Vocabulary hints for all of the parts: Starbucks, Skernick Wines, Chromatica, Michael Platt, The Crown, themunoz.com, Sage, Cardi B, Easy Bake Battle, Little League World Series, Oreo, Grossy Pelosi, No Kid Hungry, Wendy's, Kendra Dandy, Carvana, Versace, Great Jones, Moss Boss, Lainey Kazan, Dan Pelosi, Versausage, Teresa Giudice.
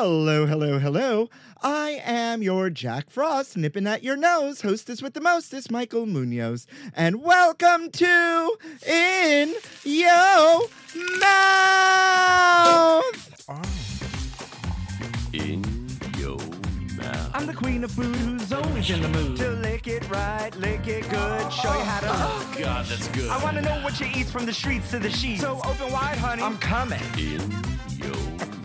Hello, hello, hello. I am your Jack Frost, nipping at your nose, hostess with the mostest, Michael Munoz. And welcome to In Yo Mouth! In Yo Mouth. I'm the queen of food who's always in the mood. To lick it right, lick it good, show you how to... Oh, God, that's good. I want to know what you eat from the streets to the sheets. So open wide, honey. I'm coming. In Yo Mouth.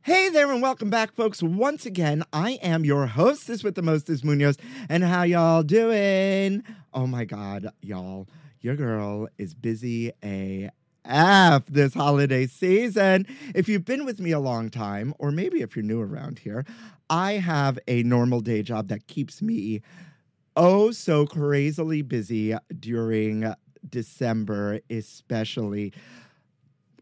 Hey there and welcome back, folks. Once again, I am your hostess with the mostest, Munoz. And how y'all doing? Oh my God, y'all. Your girl is busy AF this holiday season. If you've been with me a long time, or maybe if you're new around here, I have a normal day job that keeps me oh so crazily busy during December especially.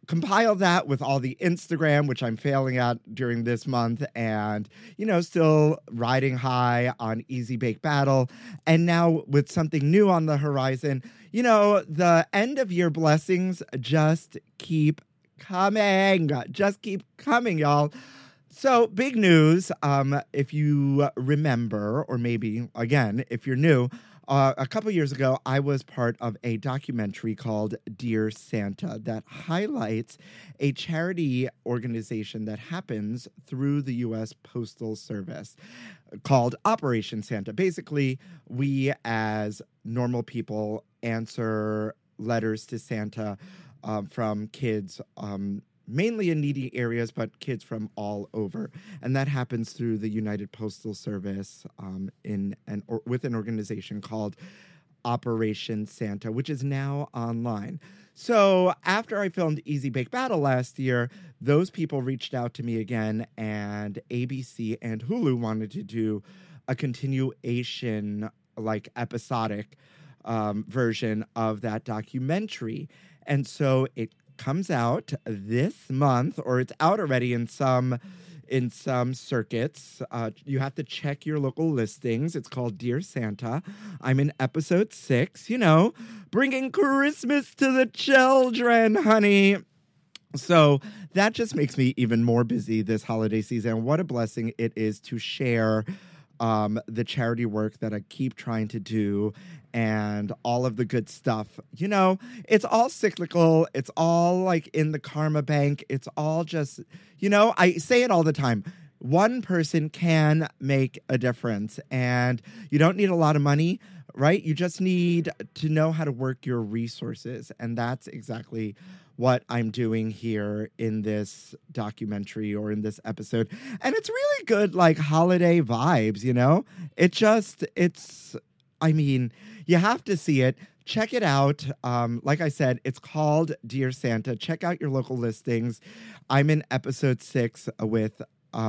Compile that with all the Instagram, which I'm failing at during this month, and, you know, still riding high on Easy Bake Battle. And now with something new on the horizon, you know, the end of year blessings just keep coming. Just keep coming, y'all. So big news, if you remember, or maybe, again, if you're new, a couple years ago, I was part of a documentary called Dear Santa that highlights a charity organization that happens through the U.S. Postal Service called Operation Santa. Basically, we as normal people answer letters to Santa from kids mainly in needy areas, but kids from all over. And that happens through the United Postal Service with an organization called Operation Santa, which is now online. So after I filmed Easy Bake Battle last year, those people reached out to me again, and ABC and Hulu wanted to do a continuation, like episodic version of that documentary. And so it comes out this month, or it's out already in some circuits. You have to check your local listings. It's called Dear Santa. I'm in episode 6, you know, bringing Christmas to the children, honey. So that just makes me even more busy this holiday season. What a blessing it is to share the charity work that I keep trying to do and all of the good stuff. You know, it's all cyclical. It's all like in the karma bank. It's all just, you know, I say it all the time. One person can make a difference, and you don't need a lot of money, right? You just need to know how to work your resources. And that's exactly what I'm doing here in this documentary, or in this episode. And it's really good, like, holiday vibes, you know? I mean, you have to see it. Check it out. Like I said, it's called Dear Santa. Check out your local listings. I'm in episode 6 with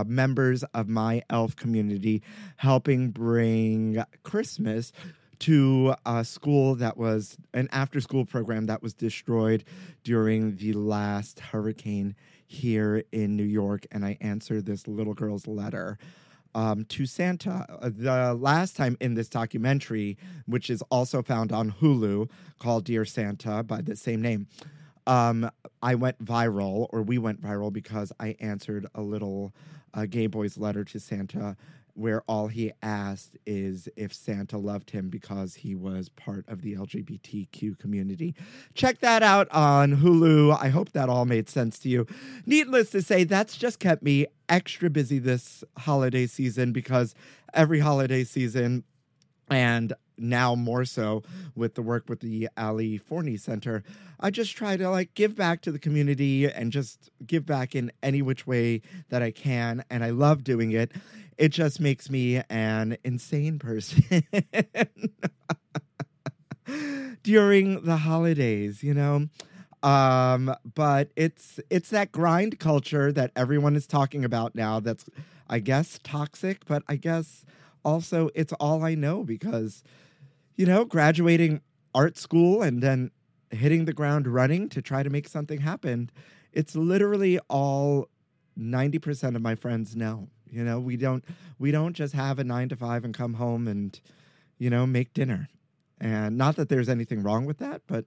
members of my elf community helping bring Christmas to a school that was an after-school program that was destroyed during the last hurricane here in New York. And I answered this little girl's letter to Santa. The last time in this documentary, which is also found on Hulu, called Dear Santa by the same name, We went viral because I answered a little gay boy's letter to Santa where all he asked is if Santa loved him because he was part of the LGBTQ community. Check that out on Hulu. I hope that all made sense to you. Needless to say, that's just kept me extra busy this holiday season because every holiday season, and now more so with the work with the Ali Forney Center, I just try to give back to the community and just give back in any which way that I can. And I love doing it. It just makes me an insane person during the holidays, but it's that grind culture that everyone is talking about now. That's, I guess, toxic, but I guess also it's all I know because, graduating art school and then hitting the ground running to try to make something happen. It's literally all 90% of my friends know. We don't just have a 9 to 5 and come home and, make dinner. And not that there's anything wrong with that, but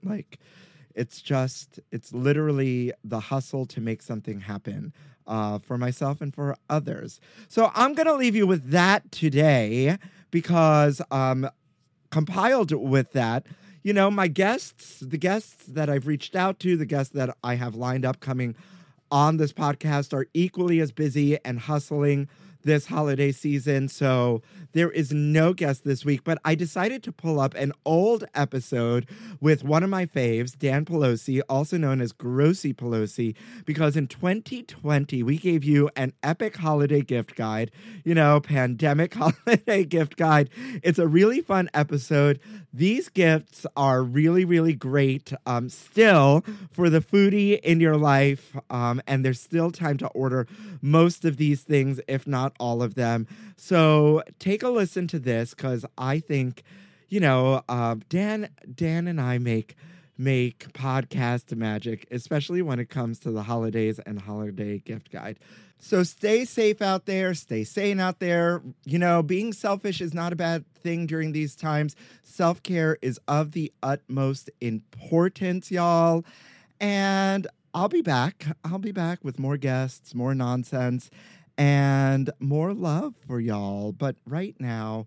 it's literally the hustle to make something happen for myself and for others. So I'm going to leave you with that today because compiled with that, my guests, the guests that I've reached out to, the guests that I have lined up coming on this podcast are equally as busy and hustling this holiday season. So there is no guest this week, but I decided to pull up an old episode with one of my faves, Dan Pelosi, also known as Grossy Pelosi, because in 2020, we gave you an epic holiday gift guide, pandemic holiday gift guide. It's a really fun episode. These gifts are really, really great still for the foodie in your life. And there's still time to order most of these things, if not all of them. So take a listen to this because I think, Dan and I make podcast magic, especially when it comes to the holidays and holiday gift guide. So stay safe out there. Stay sane out there. Being selfish is not a bad thing during these times. Self-care is of the utmost importance, y'all. And I'll be back. With more guests, more nonsense, and more love for y'all. But right now,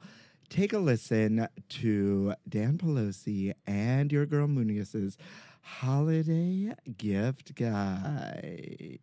take a listen to Dan Pelosi and your girl Munoz's Holiday Gift Guide.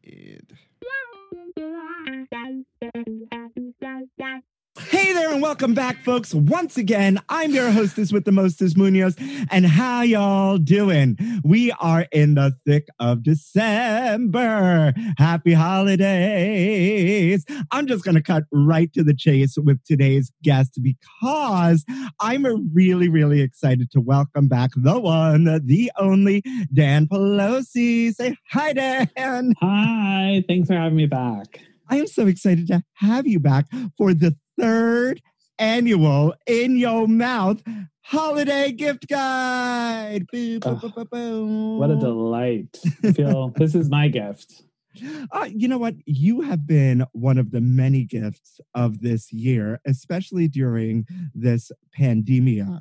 Hey there and welcome back, folks. Once again, I'm your hostess with the mostest, Munoz. And how y'all doing? We are in the thick of December. Happy holidays. I'm just going to cut right to the chase with today's guest because I'm really, really excited to welcome back the one, the only, Dan Pelosi. Say hi, Dan. Hi. Thanks for having me back. I am so excited to have you back for the third annual In Your Mouth Holiday Gift Guide. Boop, boop, boop, boop, boop. What a delight. I feel this is my gift. You know what? You have been one of the many gifts of this year, especially during this pandemia,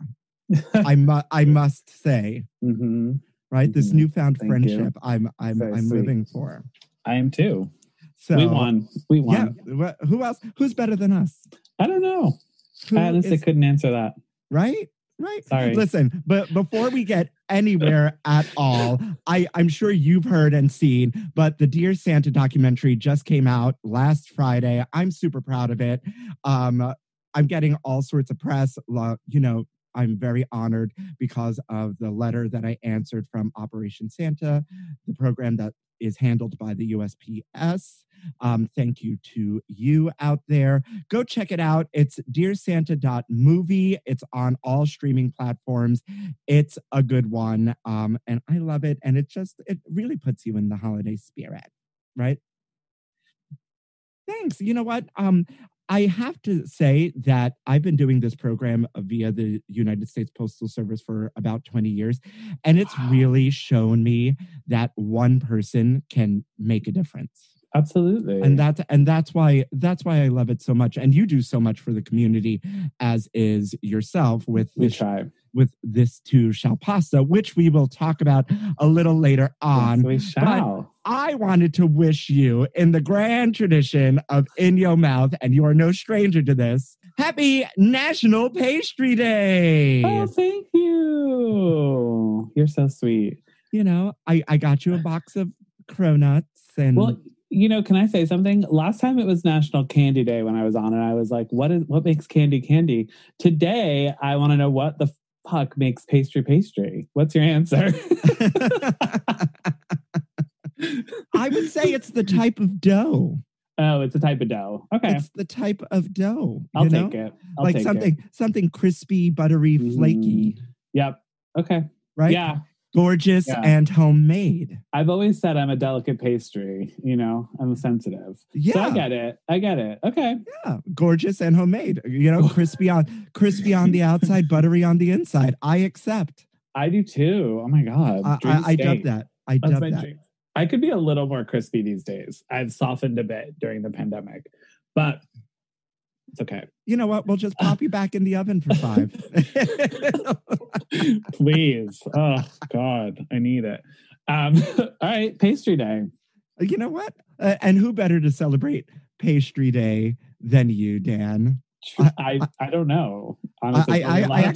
I must say. Mm-hmm. Right? Mm-hmm. This newfound Thank friendship you. I'm living for. I am too. So, we won. Yeah. Who else? Who's better than us? I don't know. I honestly couldn't answer that. Right. Sorry. Listen, but before we get anywhere at all, I'm sure you've heard and seen, but the Dear Santa documentary just came out last Friday. I'm super proud of it. I'm getting all sorts of press. I'm very honored because of the letter that I answered from Operation Santa, the program that is handled by the USPS. Thank you to you out there. Go check it out. It's dearsanta.movie. It's on all streaming platforms. It's a good one. And I love it. And it really puts you in the holiday spirit, right? Thanks. You know what? I have to say that I've been doing this program via the United States Postal Service for about 20 years, and it's really shown me that one person can make a difference. Absolutely. And that's why I love it so much. And you do so much for the community, as is yourself with with This Too Shall Pasta, which we will talk about a little later on. Yes, we shall. But I wanted to wish you, in the grand tradition of In Your Mouth, and you are no stranger to this, Happy National Pastry Day! Oh, thank you! You're so sweet. You know, I got you a box of cronuts and... Well, you know, can I say something? Last time it was National Candy Day when I was on, and I was like, what makes candy candy? Today, I want to know what the fuck makes pastry pastry. What's your answer? I would say it's the type of dough. Oh, it's a type of dough. Okay. It's the type of dough. I'll take it. Something crispy, buttery, flaky. Yep. Okay. Right? Yeah. Gorgeous and homemade. I've always said I'm a delicate pastry. You know, I'm sensitive. Yeah. So I get it. Okay. Yeah. Gorgeous and homemade. You know, crispy on the outside, buttery on the inside. I accept. I do too. Oh my God. I dub that. That's my dream. I could be a little more crispy these days. I've softened a bit during the pandemic, but it's okay. You know what? We'll just pop you back in the oven for 5. Please. Oh, God. I need it. All right. Pastry Day. You know what? And who better to celebrate Pastry Day than you, Dan? I don't know. Honestly, I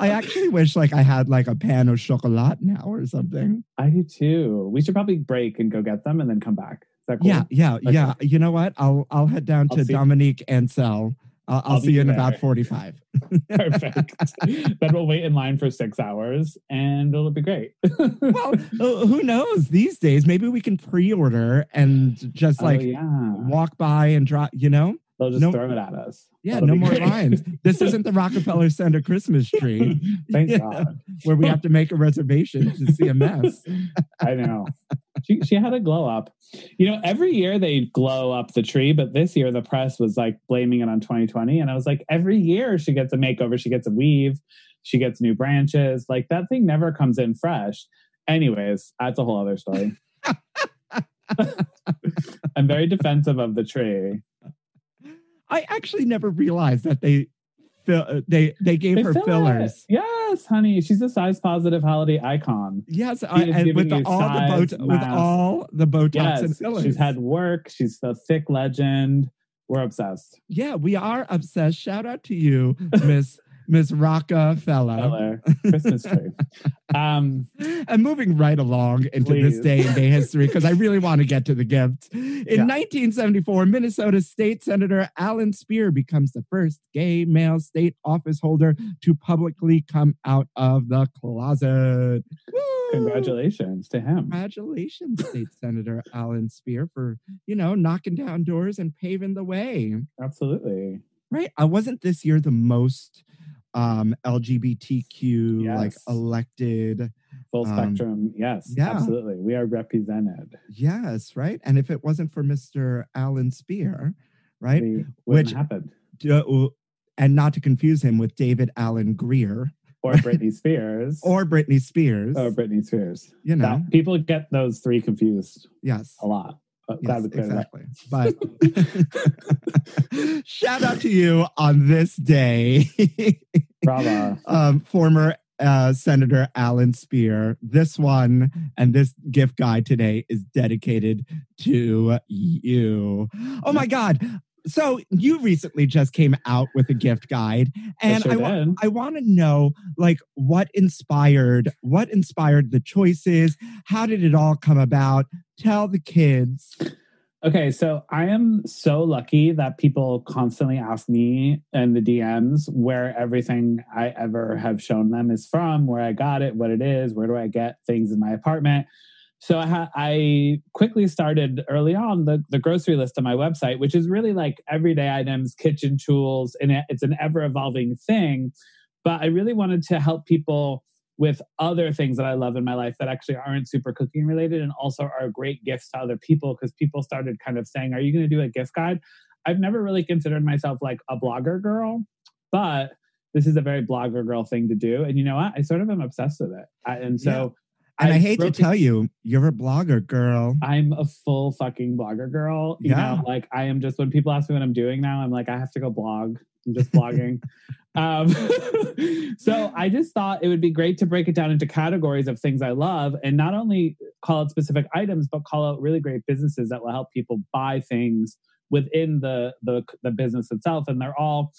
actually wish I had a pan of chocolate now or something. I do too. We should probably break and go get them and then come back. Is that cool? Yeah. You know what? I'll head down to Dominique Ansel. I'll see you in about 45. Perfect. Then we'll wait in line for 6 hours and it'll be great. Well, who knows these days? Maybe we can pre-order and just walk by and drop, you know? They'll just throw it at us. Yeah, that'll no more great. Lines. This isn't the Rockefeller Center Christmas tree. Thank God. Where we have to make a reservation to see a mess. I know. She had a glow up. You know, every year they glow up the tree, but this year the press was blaming it on 2020. And I was like, every year she gets a makeover, she gets a weave, she gets new branches. That thing never comes in fresh. Anyways, that's a whole other story. I'm very defensive of the tree. I actually never realized that they gave her fillers. It. Yes, honey, she's a size positive holiday icon. Yes, with all the Botox and fillers. She's had work. She's a thick legend. We're obsessed. Yeah, we are obsessed. Shout out to you, Miss Rockefeller. Christmas tree. I'm moving right along into this day in day history because I really want to get to the gift. In 1974, Minnesota State Senator Alan Spear becomes the first gay male state office holder to publicly come out of the closet. Woo! Congratulations to him. Congratulations, State Senator Alan Spear, for, you know, knocking down doors and paving the way. Absolutely. Right? Wasn't this year the most... LGBTQ elected full spectrum. Yes, absolutely. We are represented. Yes, right. And if it wasn't for Mr. Alan Spear, right, which happened, and not to confuse him with David Alan Greer or Britney Spears You know, people get those three confused. Yes, a lot. Yes, exactly. But shout out to you on this day, Bravo. Former Senator Alan Spear. This one and this gift guide today is dedicated to you. Oh my God. So you recently just came out with a gift guide, and I want to know what inspired the choices? How did it all come about? Tell the kids. Okay, so I am so lucky that people constantly ask me in the DMs where everything I ever have shown them is from, where I got it, what it is, where do I get things in my apartment. So I quickly started early on the grocery list on my website, which is really everyday items, kitchen tools, and it's an ever-evolving thing. But I really wanted to help people with other things that I love in my life that actually aren't super cooking related and also are great gifts to other people, because people started kind of saying, are you going to do a gift guide? I've never really considered myself a blogger girl, but this is a very blogger girl thing to do. And you know what? I sort of am obsessed with it. And so... Yeah. And I hate to tell you, you're a blogger girl. I'm a full fucking blogger girl. You know, like I am just, when people ask me what I'm doing now, I'm like, I have to go blog. I'm just blogging. So I just thought it would be great to break it down into categories of things I love and not only call out specific items, but call out really great businesses that will help people buy things within the business itself. And they're all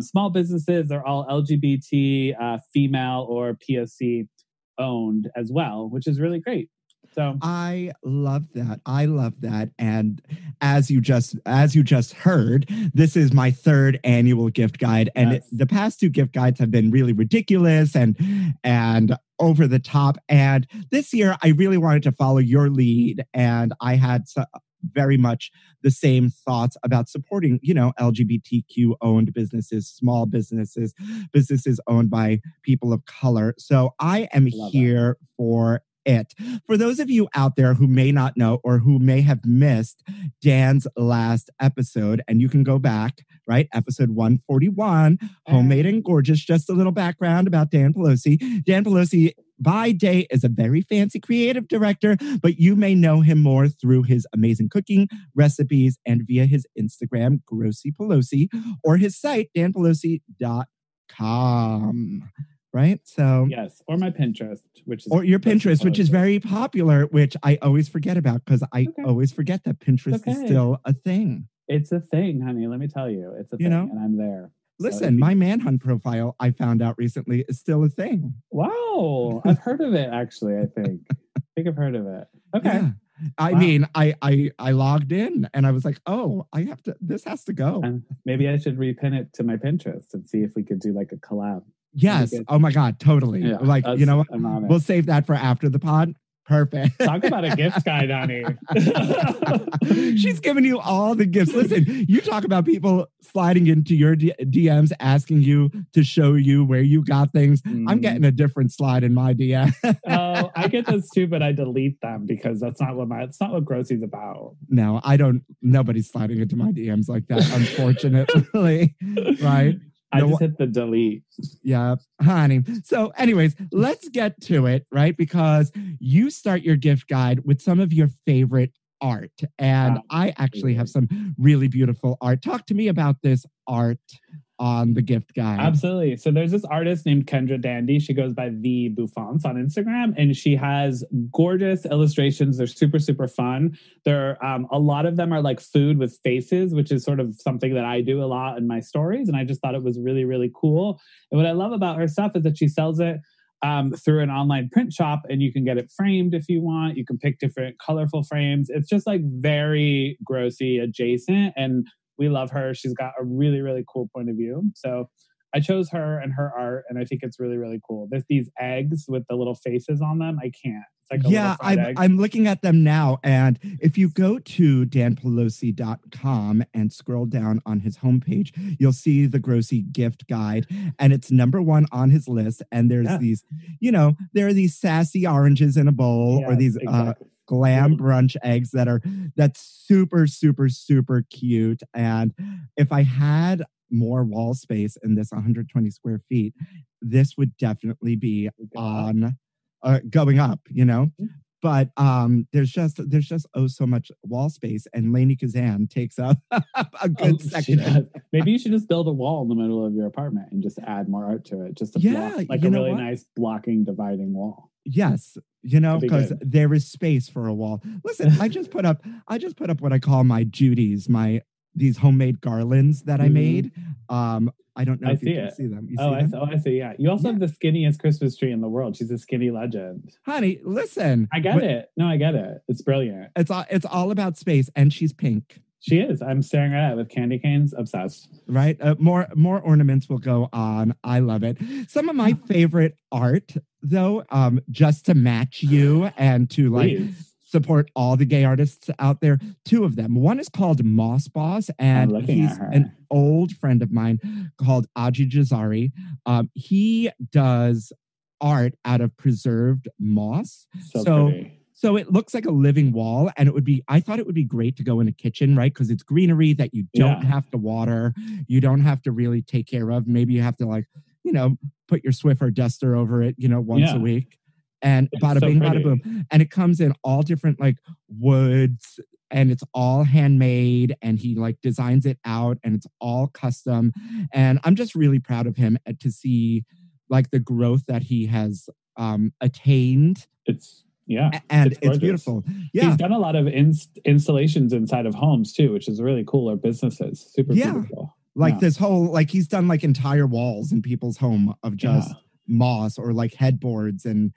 small businesses. They're all LGBT, female or POC owned as well, which is really great. So I love that. I love that. And as you just heard, this is my third annual gift guide. And the past two gift guides have been really ridiculous and over the top. And this year, I really wanted to follow your lead. And I had very much the same thoughts about supporting, LGBTQ owned businesses, small businesses, businesses owned by people of color. So I am here for it. For those of you out there who may not know or who may have missed Dan's last episode, and you can go back, right? Episode 141, Homemade and Gorgeous. Just a little background about Dan Pelosi. Dan Pelosi by day is a very fancy creative director, but you may know him more through his amazing cooking recipes and via his Instagram, Grossy Pelosi, or his site, danpelosi.com. Right? So yes, or my Pinterest, which is very popular, which I always forget about because I always forget that Pinterest is still a thing. It's a thing, honey. Let me tell you, it's a thing, and I'm there. Listen, my Manhunt profile, I found out recently, is still a thing. Wow, I've heard of it actually. I think I've heard of it. Okay. Yeah. I mean, I logged in and I was like, oh, this has to go. Maybe I should repin it to my Pinterest and see if we could do like a collab. Yes. Oh my God. Totally. Yeah, like, you know what? We'll save that for after the pod. Perfect. Talk about a gift guide, honey. She's giving you all the gifts. Listen, you talk about people sliding into your DMs, asking you to show you where you got things. Mm. I'm getting a different slide in my DM. Oh, I get those too, but I delete them because that's not what Grossy's about. No, nobody's sliding into my DMs like that, unfortunately. Right. I just hit the delete. Yeah, honey. So anyways, let's get to it, right? Because you start your gift guide with some of your favorite art. And I actually have some really beautiful art. Talk to me about this art on the gift guide. Absolutely. So there's this artist named Kendra Dandy. She goes by The Bouffants on Instagram, and she has gorgeous illustrations. They're super, super fun. They're a lot of them are like food with faces, which is sort of something that I do a lot in my stories. And I just thought it was really, really cool. And what I love about her stuff is that she sells it through an online print shop, and you can get it framed if you want. You can pick different colorful frames. It's just like very Grossy adjacent, and we love her. She's got a really, really cool point of view. So I chose her and her art, and I think it's really, really cool. There's these eggs with the little faces on them. I can't. It's like a little fried egg. I'm looking at them now. And if you go to danpelosi.com and scroll down on his homepage, you'll see the Grossy gift guide. And it's number one on his list. And there's these, there are these sassy oranges in a bowl or these... Exactly. Glam brunch eggs that's super, super, super cute. And if I had more wall space in this 120 square feet, this would definitely be on going up, But there's just so much wall space, and Lainey Kazan takes up a good section. Maybe you should just build a wall in the middle of your apartment and just add more art to it. Just block, like a really nice blocking, dividing wall. Yes, because there is space for a wall. Listen, I just put up what I call my Judy's, these homemade garlands that I made. I don't know if you can see them. I see. Yeah. You also have the skinniest Christmas tree in the world. She's a skinny legend. Honey, listen. I get it. It's brilliant. It's all about space, and she's pink. She is. I'm staring at it with candy canes. Obsessed. Right? More ornaments will go on. I love it. Some of my favorite art, though, just to match you and to like... Please. Support all the gay artists out there. Two of them. One is called Moss Boss, and he's an old friend of mine called Aji Jazari. He does art out of preserved moss. So it looks like a living wall, and I thought it would be great to go in a kitchen, right? Because it's greenery that you don't have to water, you don't have to really take care of. Maybe you have to put your Swiffer duster over it, once a week. and bada bing, bada boom. And it comes in all different like woods, and it's all handmade, and he like designs it out, and it's all custom. And I'm just really proud of him to see like the growth that he has attained. It's beautiful. Yeah. He's done a lot of installations inside of homes too, which is really cool, or businesses. Super beautiful. This whole, like he's done like entire walls in people's home of just moss or like headboards and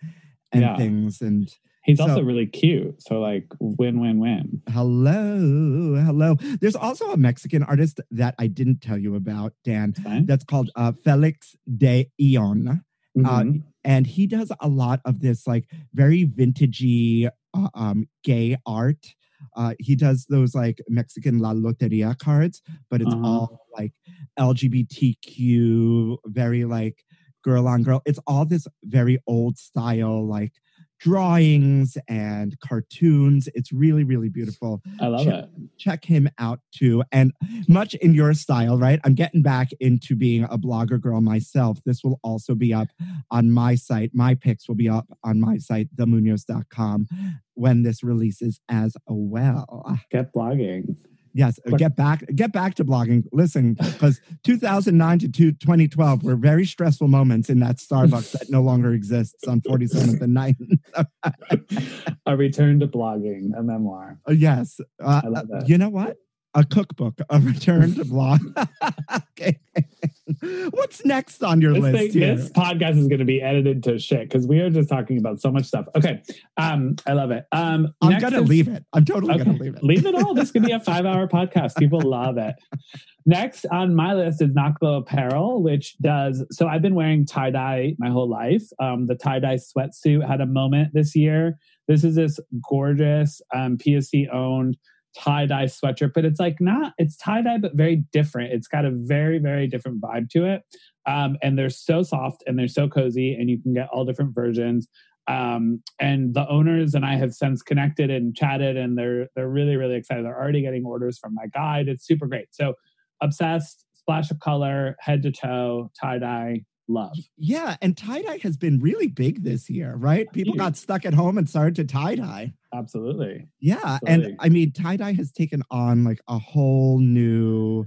things. And he's also really cute. So like win, win, win. Hello. There's also a Mexican artist that I didn't tell you about, Dan. That's called Felix de Leon. Mm-hmm. And he does a lot of this like very vintagey gay art. He does those like Mexican La Loteria cards, but it's all like LGBTQ, very like girl on girl. It's all this very old style like drawings and cartoons. It's really, really beautiful. I love it. Check him out too. And much in your style, right? I'm getting back into being a blogger girl myself. This will also be up on my site. My pics will be up on my site, themunoz.com, when this releases as well. Get blogging. Yes, get back to blogging. Listen, because 2009 to 2012 were very stressful moments in that Starbucks that no longer exists on 47th and 9th. A return to blogging, a memoir. Yes. I love it. You know what? A cookbook, a return to blog. Okay. What's next on your list here? This podcast is going to be edited to shit because we are just talking about so much stuff. Okay. I love it. I'm going to leave it. I'm totally going to leave it. Leave it all. This could be a 5-hour podcast. People love it. Next on my list is Naklo Apparel, which does... So I've been wearing tie-dye my whole life. The tie-dye sweatsuit had a moment this year. This is this gorgeous PSC-owned tie-dye sweatshirt, but it's tie-dye, but very different. It's got a very, very different vibe to it. And they're so soft and they're so cozy, and you can get all different versions. And the owners and I have since connected and chatted, and they're really, really excited. They're already getting orders from my guide. It's super great. So obsessed, splash of color, head to toe, tie-dye. Love. Yeah, and tie-dye has been really big this year, right? People got stuck at home and started to tie-dye. Absolutely. Yeah, absolutely. And I mean, tie-dye has taken on like a whole new,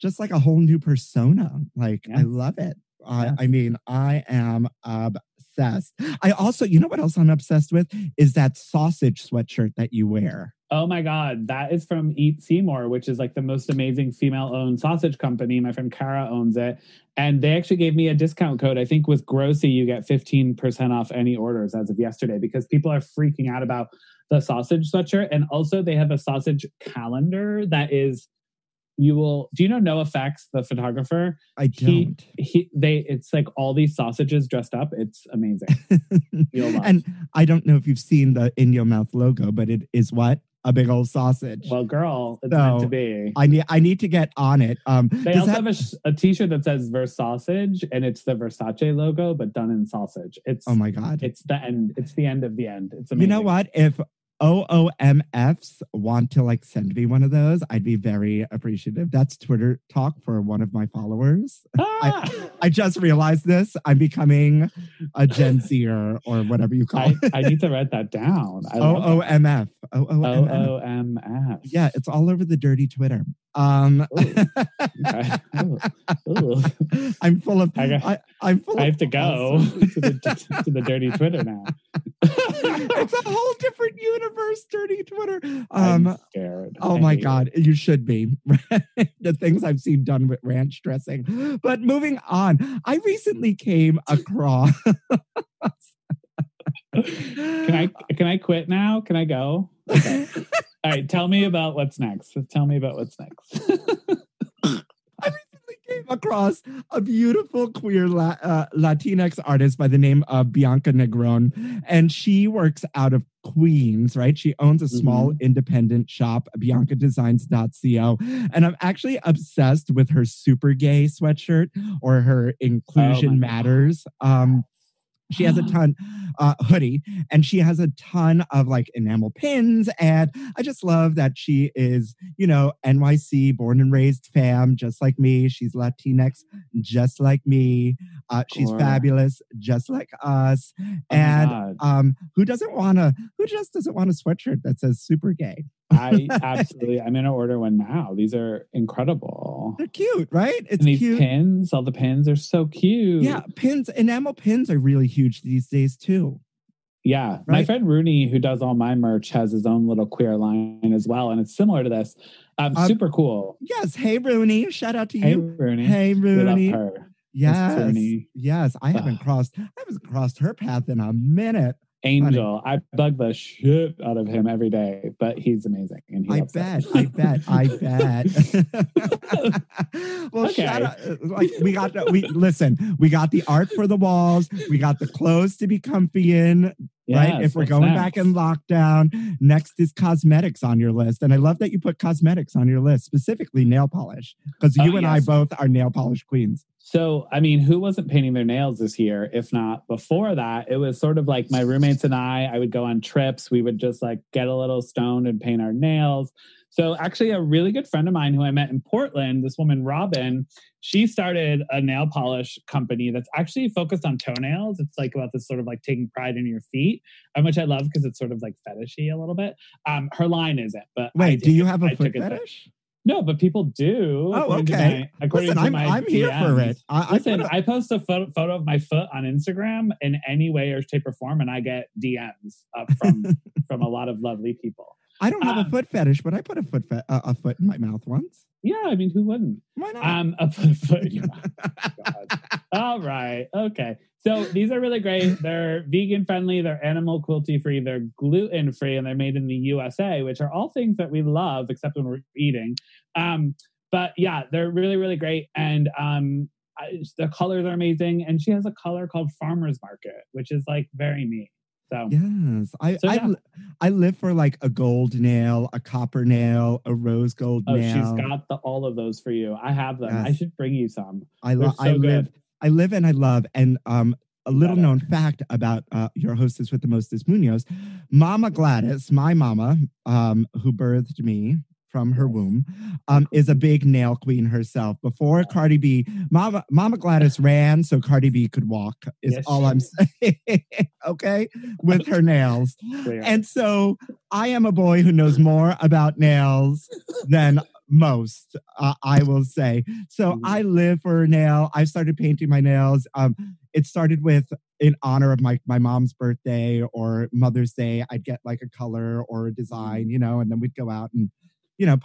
just like a whole new persona. Like, I love it. I mean, I am obsessed. I also, you know what else I'm obsessed with? Is that sausage sweatshirt that you wear. Oh my God, that is from Eat Seymour, which is like the most amazing female-owned sausage company. My friend Kara owns it. And they actually gave me a discount code. I think with Grossy, you get 15% off any orders as of yesterday, because people are freaking out about the sausage sweatshirt. And also they have a sausage calendar that is... Do you know Noah Fex, the photographer? I don't. It's like all these sausages dressed up. It's amazing. You'll love. And I don't know if you've seen the In Your Mouth logo, but it is what? A big old sausage. Well, girl, it's meant to be. I need to get on it. They also have a T-shirt that says Versausage, and it's the Versace logo, but done in sausage. It's oh my God! It's the end. It's the end of the end. It's amazing. You know what? If OOMFs want to like send me one of those, I'd be very appreciative. That's Twitter talk for one of my followers. I just realized this. I'm becoming a Gen Zer or whatever you call it. I need to write that down. OOMF. OOMF. Yeah, it's all over the dirty Twitter. Ooh. I'm full of. I have to go to the dirty Twitter now. It's a whole different universe, dirty Twitter. I'm scared. Oh my God, you should be. The things I've seen done with ranch dressing. But moving on, I recently came across. Can I quit now? Can I go? Okay. All right, tell me about what's next. I recently came across a beautiful queer Latinx artist by the name of Bianca Negron, and she works out of Queens, right? She owns a small independent shop, biancadesigns.co, and I'm actually obsessed with her super gay sweatshirt, or her Inclusion Matters. She has a ton hoodie, and she has a ton of like enamel pins. And I just love that she is, you know, NYC born and raised fam, just like me. She's Latinx, just like me. She's fabulous, just like us. And who just doesn't want a sweatshirt that says super gay? I'm going to order one now. These are incredible. They're cute, right? It's cute. Pins, all the pins are so cute. Yeah, pins, enamel pins are really huge these days too. Yeah. Right? My friend Rooney, who does all my merch, has his own little queer line as well. And it's similar to this. Super cool. Yes. Hey, Rooney. Shout out to you. Hey, Rooney. We love her. Yes. Yes. I haven't crossed her path in a minute. Angel. Funny. I bug the shit out of him every day, but he's amazing. And he I bet. Well, okay. Shout out. Like, we got the art for the walls. We got the clothes to be comfy in. Yes, right? If we're going back in lockdown, next is cosmetics on your list. And I love that you put cosmetics on your list, specifically nail polish, because I both are nail polish queens. So, I mean, who wasn't painting their nails this year? If not before that, it was sort of like my roommates and I would go on trips. We would just like get a little stoned and paint our nails. So actually a really good friend of mine who I met in Portland, this woman, Robin, she started a nail polish company that's actually focused on toenails. It's like about this sort of like taking pride in your feet, which I love because it's sort of like fetishy a little bit. Her line isn't, but... Wait, do you have a foot fetish? No, but people do. Oh, okay. I'm here for it. I post a photo of my foot on Instagram in any way or shape or form, and I get DMs from a lot of lovely people. I don't have a foot fetish, but I put a foot in my mouth once. Yeah, I mean, who wouldn't? Why not? A foot in your mouth. God. All right. Okay. So these are really great. They're vegan friendly. They're animal cruelty free. They're gluten free, and they're made in the USA, which are all things that we love, except when we're eating. But yeah, they're really, really great. And the colors are amazing. And she has a color called Farmer's Market, which is like very neat. So, yes. I live for like a gold nail, a copper nail, a rose gold nail. Oh, she's got all of those for you. I have them. Yes. I should bring you some. I live and I love. And a little known fact about your hostess with the mostest, Munoz, Mama Gladys, my mama, who birthed me from her womb, is a big nail queen herself. Before Cardi B, Mama Gladys ran so Cardi B could walk, I'm saying, okay? With her nails. Clear. And so I am a boy who knows more about nails than most, I will say. So I live for a nail. I started painting my nails. It started with, in honor of my mom's birthday or Mother's Day, I'd get like a color or a design, you know, and then we'd go out and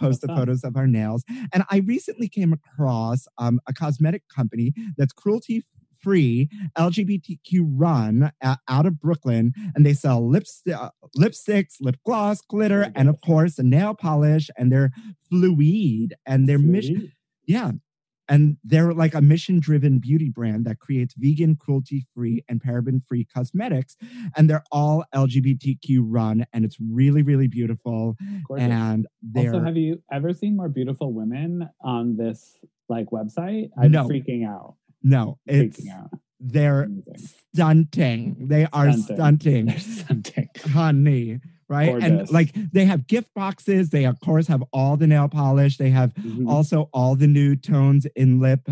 post the photos of our nails. And I recently came across a cosmetic company that's cruelty-free, LGBTQ-run, out of Brooklyn. And they sell lipsticks, lip gloss, glitter, and of course, a nail polish. And they're fluid. And they're mission. Yeah. And they're like a mission-driven beauty brand that creates vegan, cruelty-free, and paraben-free cosmetics. And they're all LGBTQ-run, and it's really, really beautiful. Gorgeous. And also, have you ever seen more beautiful women on this like website? I'm freaking out. No, they're stunting. They are stunting. They're stunting. Honey. Right. Gorgeous. And like they have gift boxes. They, of course, have all the nail polish. They have also all the new tones in lip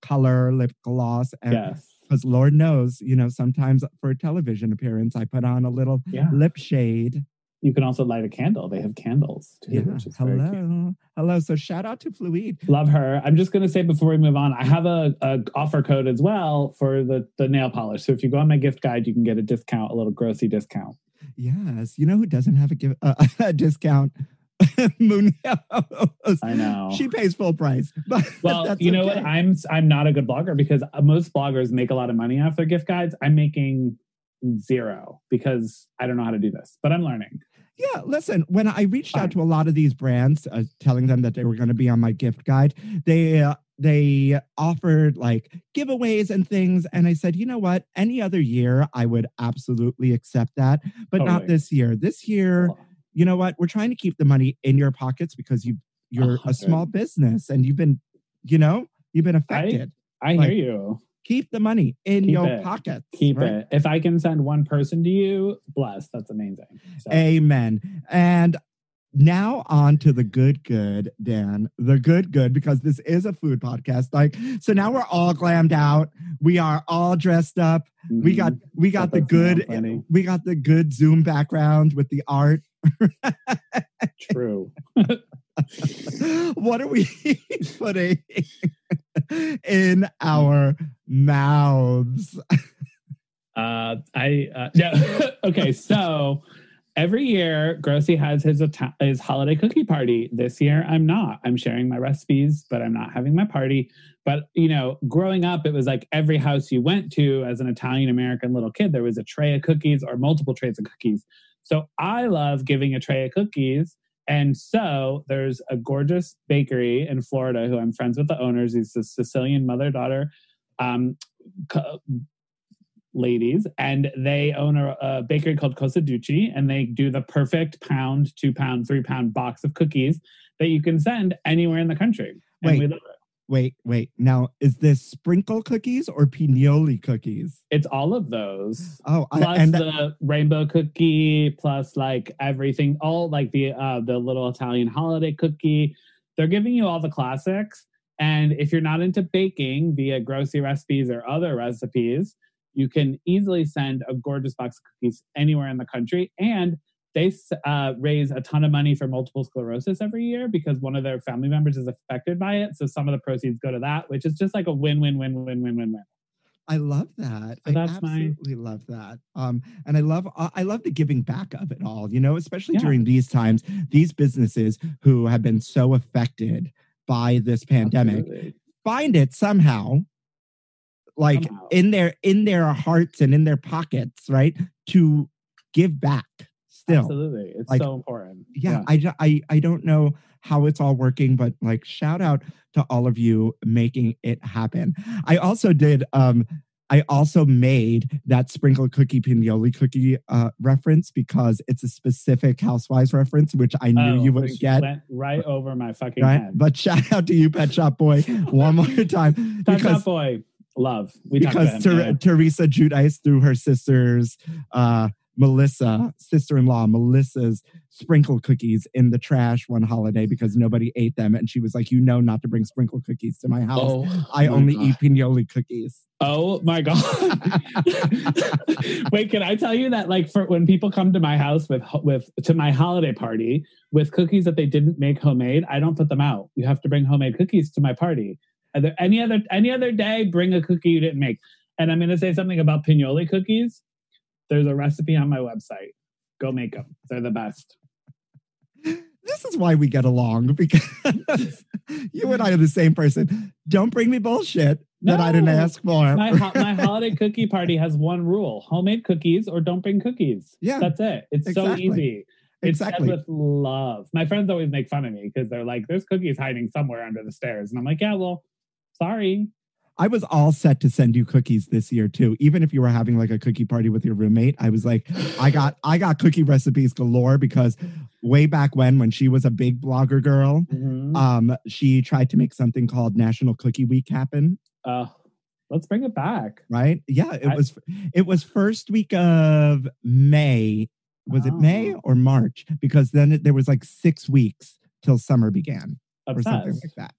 color, lip gloss. And because Lord knows, you know, sometimes for a television appearance, I put on a little lip shade. You can also light a candle. They have candles too, which is very cute. Hello. So shout out to Fluid. Love her. I'm just going to say before we move on, I have a offer code as well for the nail polish. So if you go on my gift guide, you can get a discount, a little grossy discount. Yes. You know who doesn't have a discount? Munoz. I know. She pays full price. But well, you know what? I'm not a good blogger because most bloggers make a lot of money off their gift guides. I'm making zero because I don't know how to do this, but I'm learning. Yeah, listen, when I reached out to a lot of these brands telling them that they were going to be on my gift guide, they offered like giveaways and things. And I said, you know what? Any other year, I would absolutely accept that, but not this year. This year, you know what? We're trying to keep the money in your pockets because you're a small business and you've been affected. I hear you. Keep the money in your pockets. Keep it. If I can send one person to you, bless. That's amazing. So. Amen. And now on to the good, Dan. The good, because this is a food podcast. Like, so now we're all glammed out. We are all dressed up. Mm-hmm. We got the good. We got the good Zoom background with the art. True. What are we putting in our mouths? Okay, so every year Grossi has his holiday cookie party. This year I'm not. I'm sharing my recipes, but I'm not having my party. But, you know, growing up, it was like every house you went to as an Italian-American little kid, there was a tray of cookies or multiple trays of cookies. So I love giving a tray of cookies. And so there's a gorgeous bakery in Florida who I'm friends with the owners. These are Sicilian mother-daughter ladies. And they own a bakery called Cosa Ducci. And they do the perfect pound, 2-pound, 3-pound box of cookies that you can send anywhere in the country. And we love it. Wait. Now, is this sprinkle cookies or pignoli cookies? It's all of those. Oh, the rainbow cookie, plus like everything, all like the little Italian holiday cookie. They're giving you all the classics. And if you're not into baking via Grossi recipes or other recipes, you can easily send a gorgeous box of cookies anywhere in the country. And they raise a ton of money for multiple sclerosis every year because one of their family members is affected by it. So some of the proceeds go to that, which is just like a win-win-win. I love that. So I absolutely love that. And I love the giving back of it all, you know, especially during these times, these businesses who have been so affected by this pandemic find it somehow, like in their hearts and in their pockets, right, to give back. Still, absolutely. It's like, so important. Yeah. I don't know how it's all working, but like shout out to all of you making it happen. I also did, I also made that sprinkle cookie pignoli cookie reference because it's a specific Housewives reference, which I knew you wouldn't get. Went right over my fucking head. But shout out to you, Pet Shop Boy, one more time. Pet Shop Boy, love. Because Teresa Giudice threw her sister's, sister-in-law Melissa's sprinkle cookies in the trash one holiday because nobody ate them. And she was like, you know not to bring sprinkle cookies to my house. I only eat pignoli cookies. Oh my God. Wait, can I tell you that like for when people come to my house to my holiday party with cookies that they didn't make homemade, I don't put them out. You have to bring homemade cookies to my party. Any other day, bring a cookie you didn't make. And I'm going to say something about pignoli cookies. There's a recipe on my website. Go make them. They're the best. This is why we get along, because you and I are the same person. Don't bring me bullshit that I didn't ask for. My holiday cookie party has one rule. Homemade cookies or don't bring cookies. Yeah. That's it. It's exactly. So easy. It's exactly. Said with love. My friends always make fun of me because they're like, there's cookies hiding somewhere under the stairs. And I'm like, yeah, well, sorry. I was all set to send you cookies this year too. Even if you were having like a cookie party with your roommate, I was like, I got cookie recipes galore because way back when she was a big blogger girl, she tried to make something called National Cookie Week happen. Let's bring it back. Right? Yeah, it was first week of May. Was it May or March? Because then there was like 6 weeks till summer began. Obsessed. Or something like that.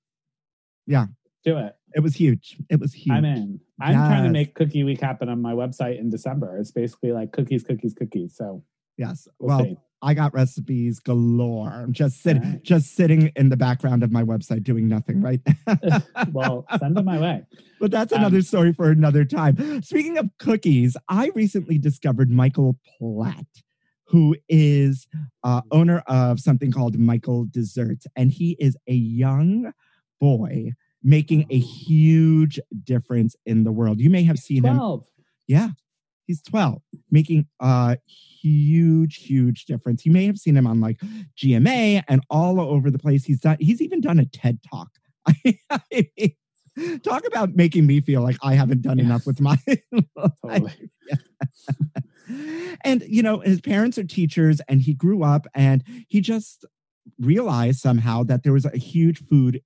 Yeah. Do it. It was huge. I'm in. I'm trying to make Cookie Week happen on my website in December. It's basically like cookies. So yes. Well, I got recipes galore. I'm just sitting in the background of my website doing nothing right now. Well, send them my way. But that's another story for another time. Speaking of cookies, I recently discovered Michael Platt, who is owner of something called Michael's Desserts. And he is a young boy making a huge difference in the world. You may have seen him. Yeah, he's 12, making a huge, huge difference. You may have seen him on like GMA and all over the place. He's even done a TED Talk. Talk about making me feel like I haven't done enough with my life. And, you know, his parents are teachers and he grew up and he just realized somehow that there was a huge food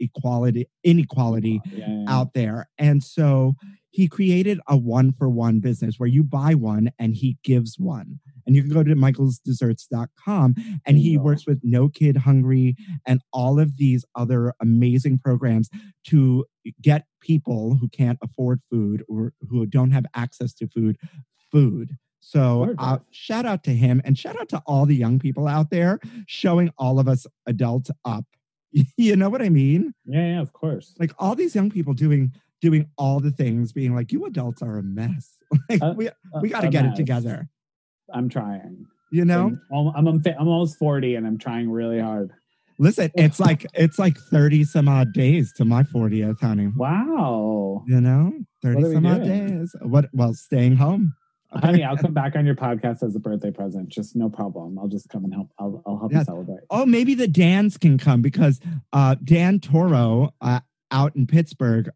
inequality out there. And so He created a one-for-one business where you buy one and he gives one. And you can go to michaelsdesserts.com. And he works with No Kid Hungry and all of these other amazing programs to get people who can't afford food or who don't have access to food, food. So shout out to him and shout out to all the young people out there showing all of us adults up. You know what I mean? Yeah, of course. Like all these young people doing all the things, being like, you adults are a mess. Like we got to get it together. I'm trying. You know? I'm almost 40 and I'm trying really hard. Listen, it's like 30 some odd days to my 40th, honey. Wow. You know? 30 some odd days. Well, staying home. Okay. Honey, I'll come back on your podcast as a birthday present. Just no problem. I'll just come and help. I'll help you celebrate. Oh, maybe the Dans can come because Dan Toro out in Pittsburgh,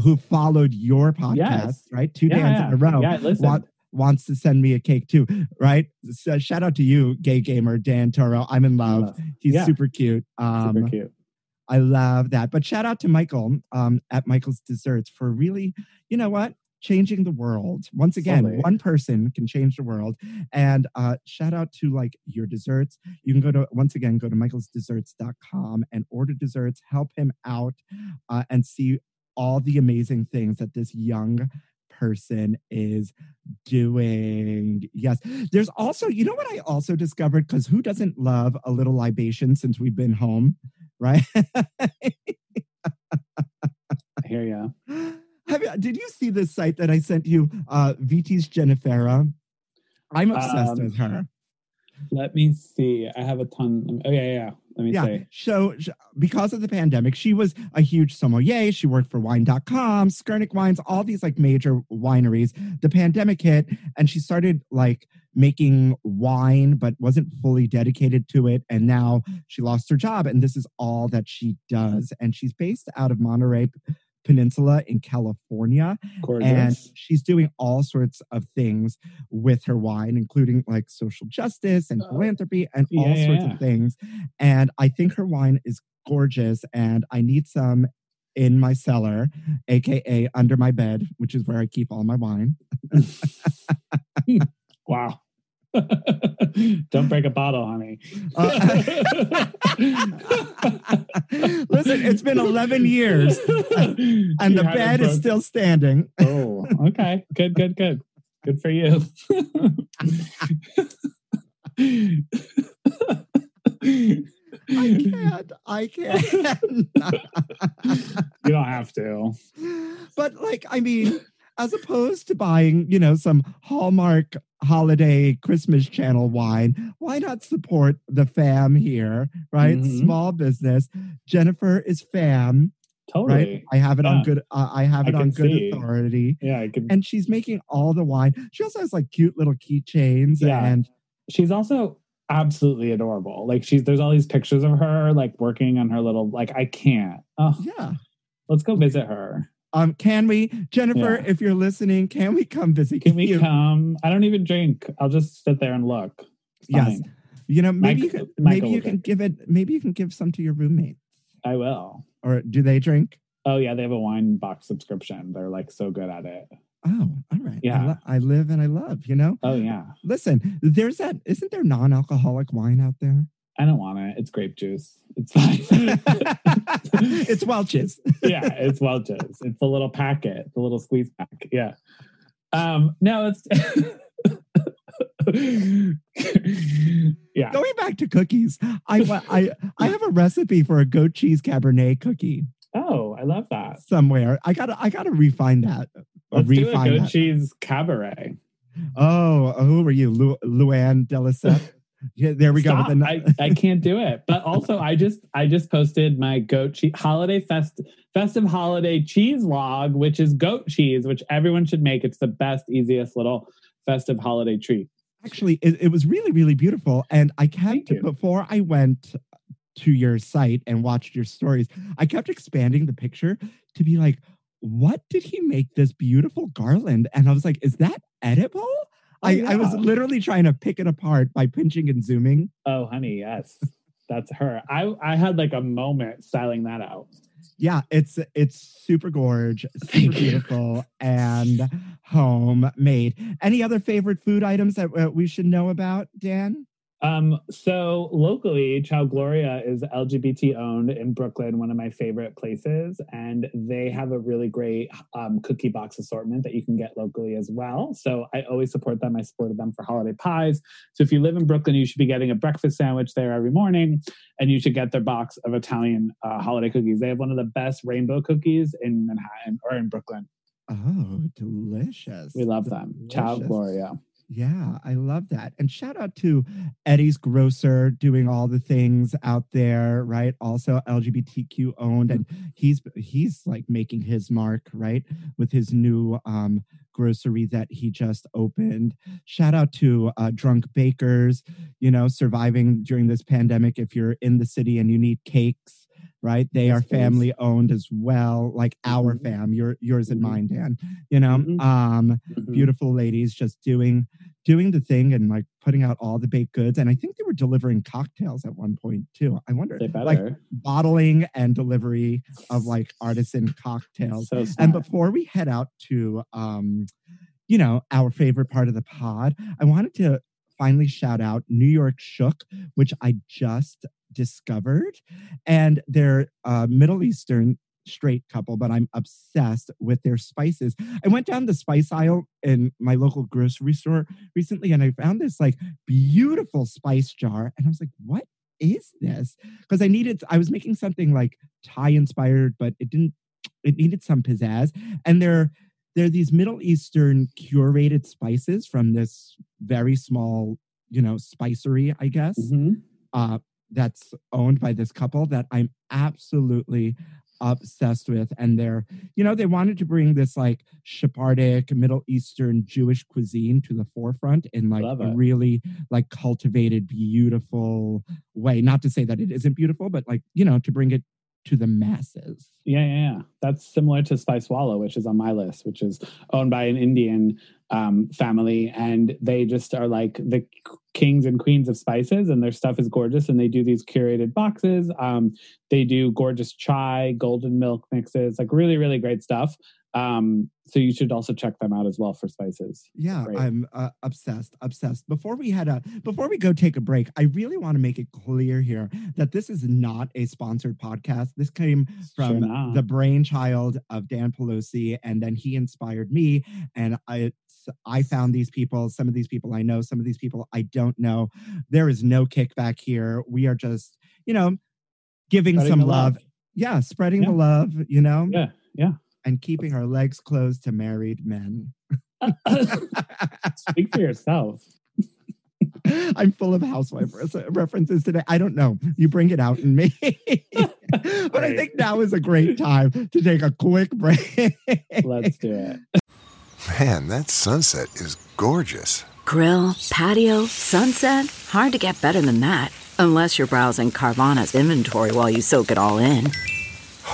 who followed your podcast, right? Two Dans in a row. Yeah, listen. Wants to send me a cake too, right? So shout out to you, gay gamer Dan Toro. I'm in love. He's super cute. Super cute. I love that. But shout out to Michael at Michael's Desserts for really, you know what? Changing the world. Once again, one person can change the world. And shout out to like your desserts. You can go to michaelsdesserts.com and order desserts, help him out and see all the amazing things that this young person is doing. Yes. There's also, you know what I also discovered? Because who doesn't love a little libation since we've been home, right? I hear ya. Did you see this site that I sent you, Viti's Jennifera? I'm obsessed with her. Let me see. I have a ton. Oh, yeah. Let me see. So, because of the pandemic, she was a huge sommelier. She worked for Wine.com, Skernick Wines, all these like major wineries. The pandemic hit and she started like making wine, but wasn't fully dedicated to it. And now she lost her job and this is all that she does. And she's based out of Monterey Peninsula in California. Gorgeous. And she's doing all sorts of things with her wine, including like social justice and philanthropy and all sorts of things. And I think her wine is gorgeous and I need some in my cellar, aka under my bed, which is where I keep all my wine. Wow. Don't break a bottle, honey. Listen, it's been 11 years and the bed is still standing. Oh, okay. Good. Good for you. I can't. You don't have to. But like, I mean, as opposed to buying, you know, some Hallmark holiday Christmas channel wine, why not support the fam here, right? Mm-hmm. Small business. Jennifer is fam. Totally. Right? I have it on good. I have it on good authority. Yeah, I can. And she's making all the wine. She also has like cute little keychains. Yeah. And she's also absolutely adorable. Like there's all these pictures of her like working on her little like I can't. Oh yeah. Let's go visit her. Can we, Jennifer, if you're listening, can we come visit? Can we come? I don't even drink. I'll just sit there and look. Yes. You know, maybe you can give some to your roommates. I will. Or do they drink? Oh yeah. They have a wine box subscription. They're like so good at it. Oh, all right. Yeah. I live and I love, you know? Oh yeah. Listen, isn't there non-alcoholic wine out there? I don't want it. It's grape juice. It's fine. It's Welch's. Yeah, it's Welch's. It's a little packet, the little squeeze pack. Yeah. No, it's... yeah. Going back to cookies, I have a recipe for a goat cheese Cabernet cookie. Oh, I love that. Somewhere. I gotta refine that. Let's do a goat cheese Cabernet. Oh, who were you? Luann de Lesseps? Yeah, there we go. I can't do it. But also, I just posted my goat cheese holiday festive holiday cheese log, which is goat cheese, which everyone should make. It's the best, easiest little festive holiday treat. Actually, it was really, really beautiful. And I kept before I went to your site and watched your stories, I kept expanding the picture to be like, what did he make this beautiful garland? And I was like, is that edible? I was literally trying to pick it apart by pinching and zooming. Oh, honey, yes. That's her. I had like a moment styling that out. Yeah, it's super gorge, super beautiful, and homemade. Any other favorite food items that we should know about, Dan? So locally, Ciao Gloria is LGBT owned in Brooklyn, one of my favorite places. And they have a really great cookie box assortment that you can get locally as well. So I always support them. I supported them for holiday pies. So if you live in Brooklyn, you should be getting a breakfast sandwich there every morning, and you should get their box of Italian holiday cookies. They have one of the best rainbow cookies in Manhattan or in Brooklyn. Oh, delicious. We love them. Ciao Gloria. Yeah, I love that. And shout out to Eddie's Grocer doing all the things out there, right? Also LGBTQ owned. And he's like making his mark, right? With his new grocery that he just opened. Shout out to Drunk Bakers, you know, surviving during this pandemic. If you're in the city and you need cakes, right? They are family owned as well, like our fam, yours and mine, Dan, you know, beautiful ladies just doing the thing and like putting out all the baked goods. And I think they were delivering cocktails at one point too. I wonder, like bottling and delivery of like artisan cocktails. So and before we head out to, you know, our favorite part of the pod, I wanted to finally shout out New York Shook, which I just discovered, and they're a Middle Eastern straight couple, but I'm obsessed with their spices. I went down the spice aisle in my local grocery store recently, and I found this like beautiful spice jar, and I was like, what is this? Because I was making something like Thai inspired, but it needed some pizzazz. And they're these Middle Eastern curated spices from this very small, you know, spicery, I guess. That's owned by this couple that I'm absolutely obsessed with. And they wanted to bring this like Sephardic Middle Eastern Jewish cuisine to the forefront in like a really like cultivated, beautiful way. Not to say that it isn't beautiful, but like, you know, to bring it to the masses. Yeah. That's similar to Spice Wallow, which is on my list, which is owned by an Indian family. And they just are like the kings and queens of spices, and their stuff is gorgeous. And they do these curated boxes. They do gorgeous chai, golden milk mixes, like really, really great stuff. So you should also check them out as well for spices. Yeah, right. I'm obsessed. Before we go take a break, I really want to make it clear here that this is not a sponsored podcast. This came from the brainchild of Dan Pelosi, and then he inspired me, and I found these people. Some of these people I know, some of these people I don't know. There is no kickback here. We are just, you know, giving some love. Yeah, spreading the love, you know? Yeah. And keeping our legs closed to married men. Speak for yourself. I'm full of housewife references today. I don't know. You bring it out in me. But right. I think now is a great time to take a quick break. Let's do it. Man, that sunset is gorgeous. Grill, patio, sunset. Hard to get better than that. Unless you're browsing Carvana's inventory while you soak it all in.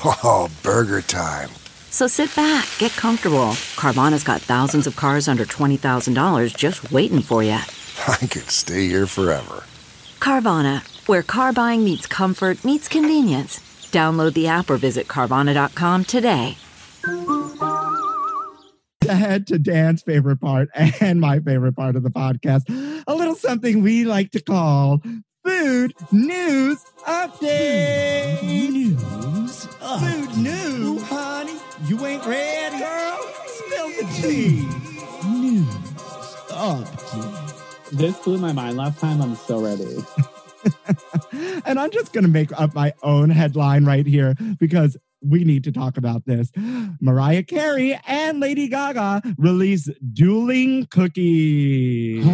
Oh, burger time. So sit back, get comfortable. Carvana's got thousands of cars under $20,000 just waiting for you. I could stay here forever. Carvana, where car buying meets comfort meets convenience. Download the app or visit Carvana.com today. Ahead to Dan's favorite part and my favorite part of the podcast. A little something we like to call Food News Update. Food news, honey. You ain't ready, girl. Spill the tea. News update. This blew my mind last time. I'm so ready. And I'm just going to make up my own headline right here because we need to talk about this. Mariah Carey and Lady Gaga release dueling cookies.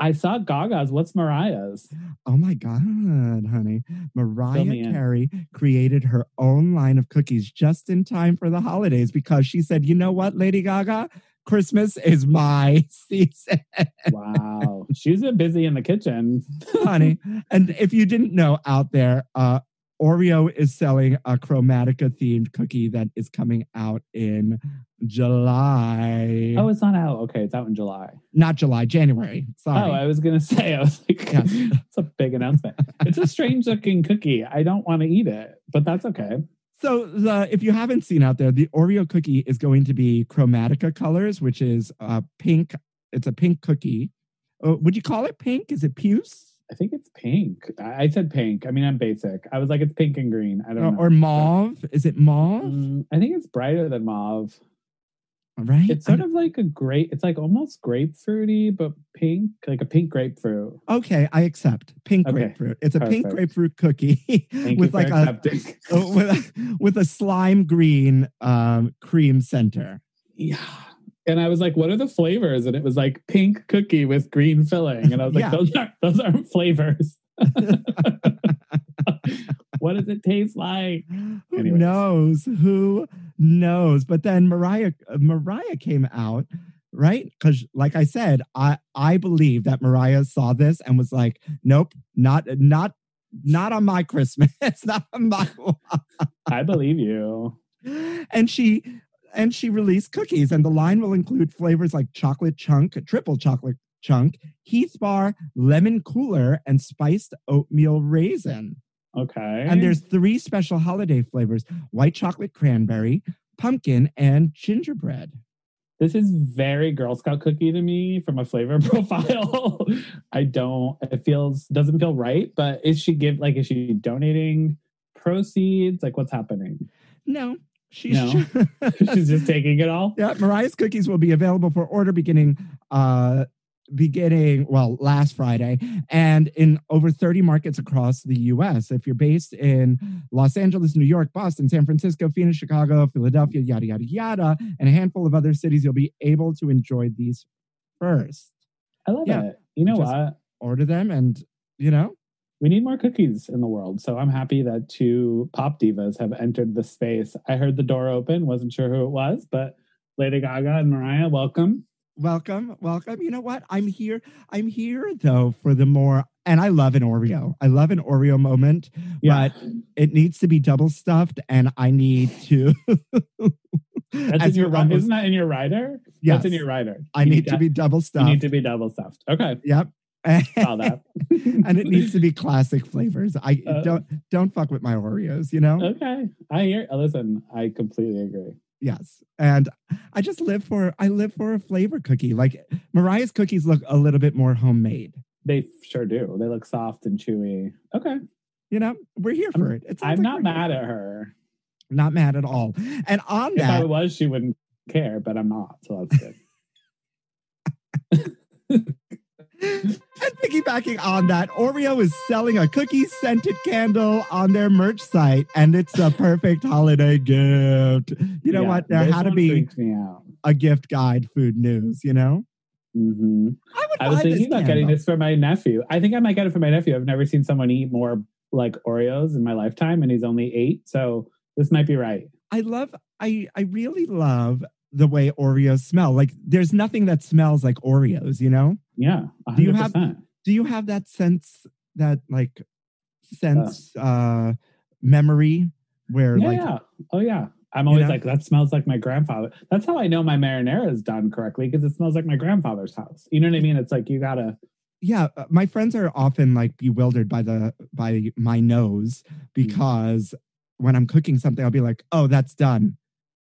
I saw Gaga's. What's Mariah's? Oh my God, honey. Mariah Carey created her own line of cookies just in time for the holidays because she said, you know what, Lady Gaga? Christmas is my season. Wow. She's been busy in the kitchen. Honey. And if you didn't know out there, Oreo is selling a Chromatica-themed cookie that is coming out in July. Oh, it's not out. Okay, it's out in July. Not July, January. Sorry. Oh, I was going to say, I was like, yes. That's a big announcement. It's a strange-looking cookie. I don't want to eat it, but that's okay. So if you haven't seen out there, the Oreo cookie is going to be Chromatica colors, which is pink. It's a pink cookie. Would you call it pink? Is it puce? I think it's pink. I said pink. I mean, I'm basic. I was like, it's pink and green. I don't know. Or mauve. Is it mauve? I think it's brighter than mauve. Right? It's sort of like a grape. It's like almost grapefruity, but pink. Like a pink grapefruit. Okay, I accept. Grapefruit. It's a pink grapefruit cookie with a slime green cream center. Yeah. And I was like, what are the flavors? And it was like pink cookie with green filling. And I was like, those aren't flavors. What does it taste like? Anyways. Who knows? But then Mariah came out, right? Because like I said, I believe that Mariah saw this and was like, nope, not on my Christmas. Not on my I believe you. And she released cookies, and the line will include flavors like chocolate chunk, triple chocolate chunk, Heath Bar, lemon cooler, and spiced oatmeal raisin. Okay. And there's 3 special holiday flavors, white chocolate cranberry, pumpkin, and gingerbread. This is very Girl Scout cookie to me from a flavor profile. Doesn't feel right, but is she donating proceeds? Like, what's happening? She's just taking it all. Yeah, Mariah's cookies will be available for order beginning last Friday, and in over 30 markets across the U.S. If you're based in Los Angeles, New York, Boston, San Francisco, Phoenix, Chicago, Philadelphia, yada, yada, yada, and a handful of other cities, you'll be able to enjoy these first. I love it. You know what? Order them and, we need more cookies in the world, so I'm happy that 2 pop divas have entered the space. I heard the door open, wasn't sure who it was, but Lady Gaga and Mariah, welcome. Welcome, welcome. You know what? I'm here, though, for the more... And I love an Oreo. I love an Oreo moment, but it needs to be double-stuffed, and I need to... Isn't that in your rider? Yes. That's in your rider. I need to be double-stuffed. You need to be double-stuffed. Okay. Yep. Saw that. And it needs to be classic flavors. I don't fuck with my Oreos, Okay. Listen, I completely agree. Yes. And I just live for a flavor cookie. Like Mariah's cookies look a little bit more homemade. They sure do. They look soft and chewy. Okay. We're here for it. I'm not mad at her. Not mad at all. And on that, if I was, she wouldn't care, but I'm not. So that's good. And piggybacking on that, Oreo is selling a cookie-scented candle on their merch site, and it's a perfect holiday gift. You know what? There had to be a gift guide food news, Mm-hmm. I was thinking about getting this for my nephew. I think I might get it for my nephew. I've never seen someone eat more like Oreos in my lifetime, and he's only 8, so this might be right. I really love the way Oreos smell. Like, there's nothing that smells like Oreos, Yeah, 100%. Do you have that sense, memory where Oh, yeah. I'm always like, that smells like my grandfather. That's how I know my marinara is done correctly, because it smells like my grandfather's house. You know what I mean? It's like, you gotta... Yeah, my friends are often like bewildered by my nose, because when I'm cooking something, I'll be like, oh, that's done.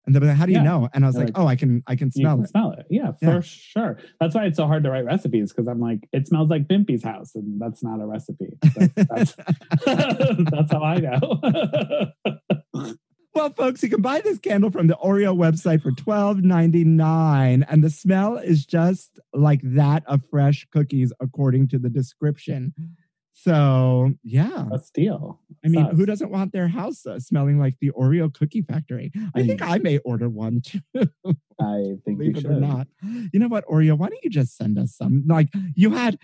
And they're like, how do you know? And I was like, oh, I can smell it. Yeah, for sure. That's why it's so hard to write recipes, because I'm like, it smells like Bimpy's house, and that's not a recipe. That's that's how I know. Well, folks, you can buy this candle from the Oreo website for $12.99, and the smell is just like that of fresh cookies, according to the description. So, yeah. A steal. I mean, who doesn't want their house smelling like the Oreo cookie factory? I think I may order one, too. I think you should. Believe it or not. You know what, Oreo? Why don't you just send us some? Like, you had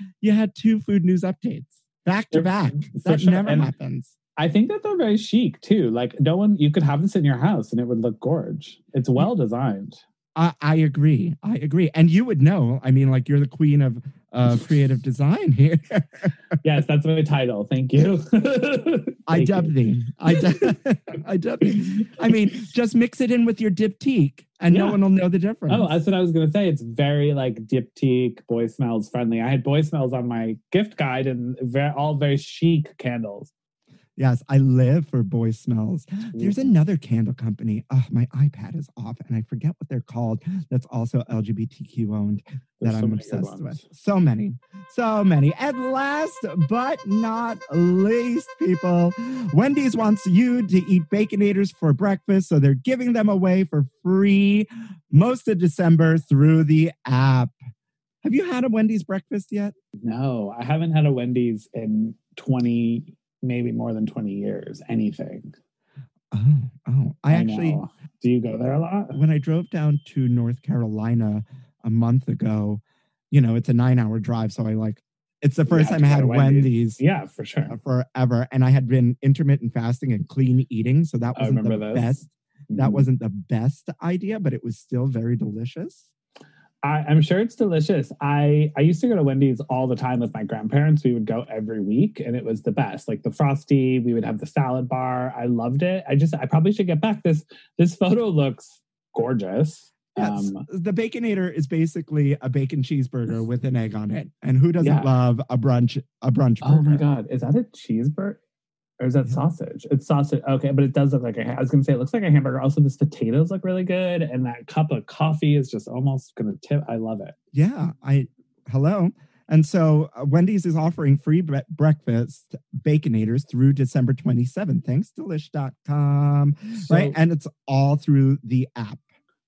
2 food news updates back to back. That never happens. I think that they're very chic, too. Like, you could have this in your house, and it would look gorge. It's well designed. I agree. I agree. And you would know. I mean, like, you're the queen of creative design here. Yes, that's my title. Thank you. I dubbed thee. I mean, just mix it in with your diptyque and no one will know the difference. Oh, that's what I was going to say. It's very, like, diptyque, Boy Smells friendly. I had Boy Smells on my gift guide and all very chic candles. Yes, I live for Boy Smells. There's another candle company. Oh, my iPad is off and I forget what they're called. That's also LGBTQ owned that I'm obsessed with. So many. And last but not least, people, Wendy's wants you to eat Baconators for breakfast. So they're giving them away for free most of December through the app. Have you had a Wendy's breakfast yet? No, I haven't had a Wendy's in maybe more than 20 years, anything. Oh. I actually know. Do you go there a lot? When I drove down to North Carolina a month ago, you know, it's a 9-hour drive. So it's the first time I had Wendy's. Yeah, for sure. Forever. And I had been intermittent fasting and clean eating. So that wasn't best. Mm-hmm. That wasn't the best idea, but it was still very delicious. I'm sure it's delicious. I used to go to Wendy's all the time with my grandparents. We would go every week, and it was the best. Like the Frosty, we would have the salad bar. I loved it. I probably should get back. This photo looks gorgeous. Yes. The Baconator is basically a bacon cheeseburger with an egg on it. And who doesn't love a brunch burger? Oh my God. Is that a cheeseburger? Or is that sausage? It's sausage. Okay, but it does look like I was going to say it looks like a hamburger. Also, these potatoes look really good. And that cup of coffee is just almost going to tip. I love it. Yeah. Hello. And so Wendy's is offering free breakfast Baconators through December 27th. Thanks, Delish.com. So, right? And it's all through the app.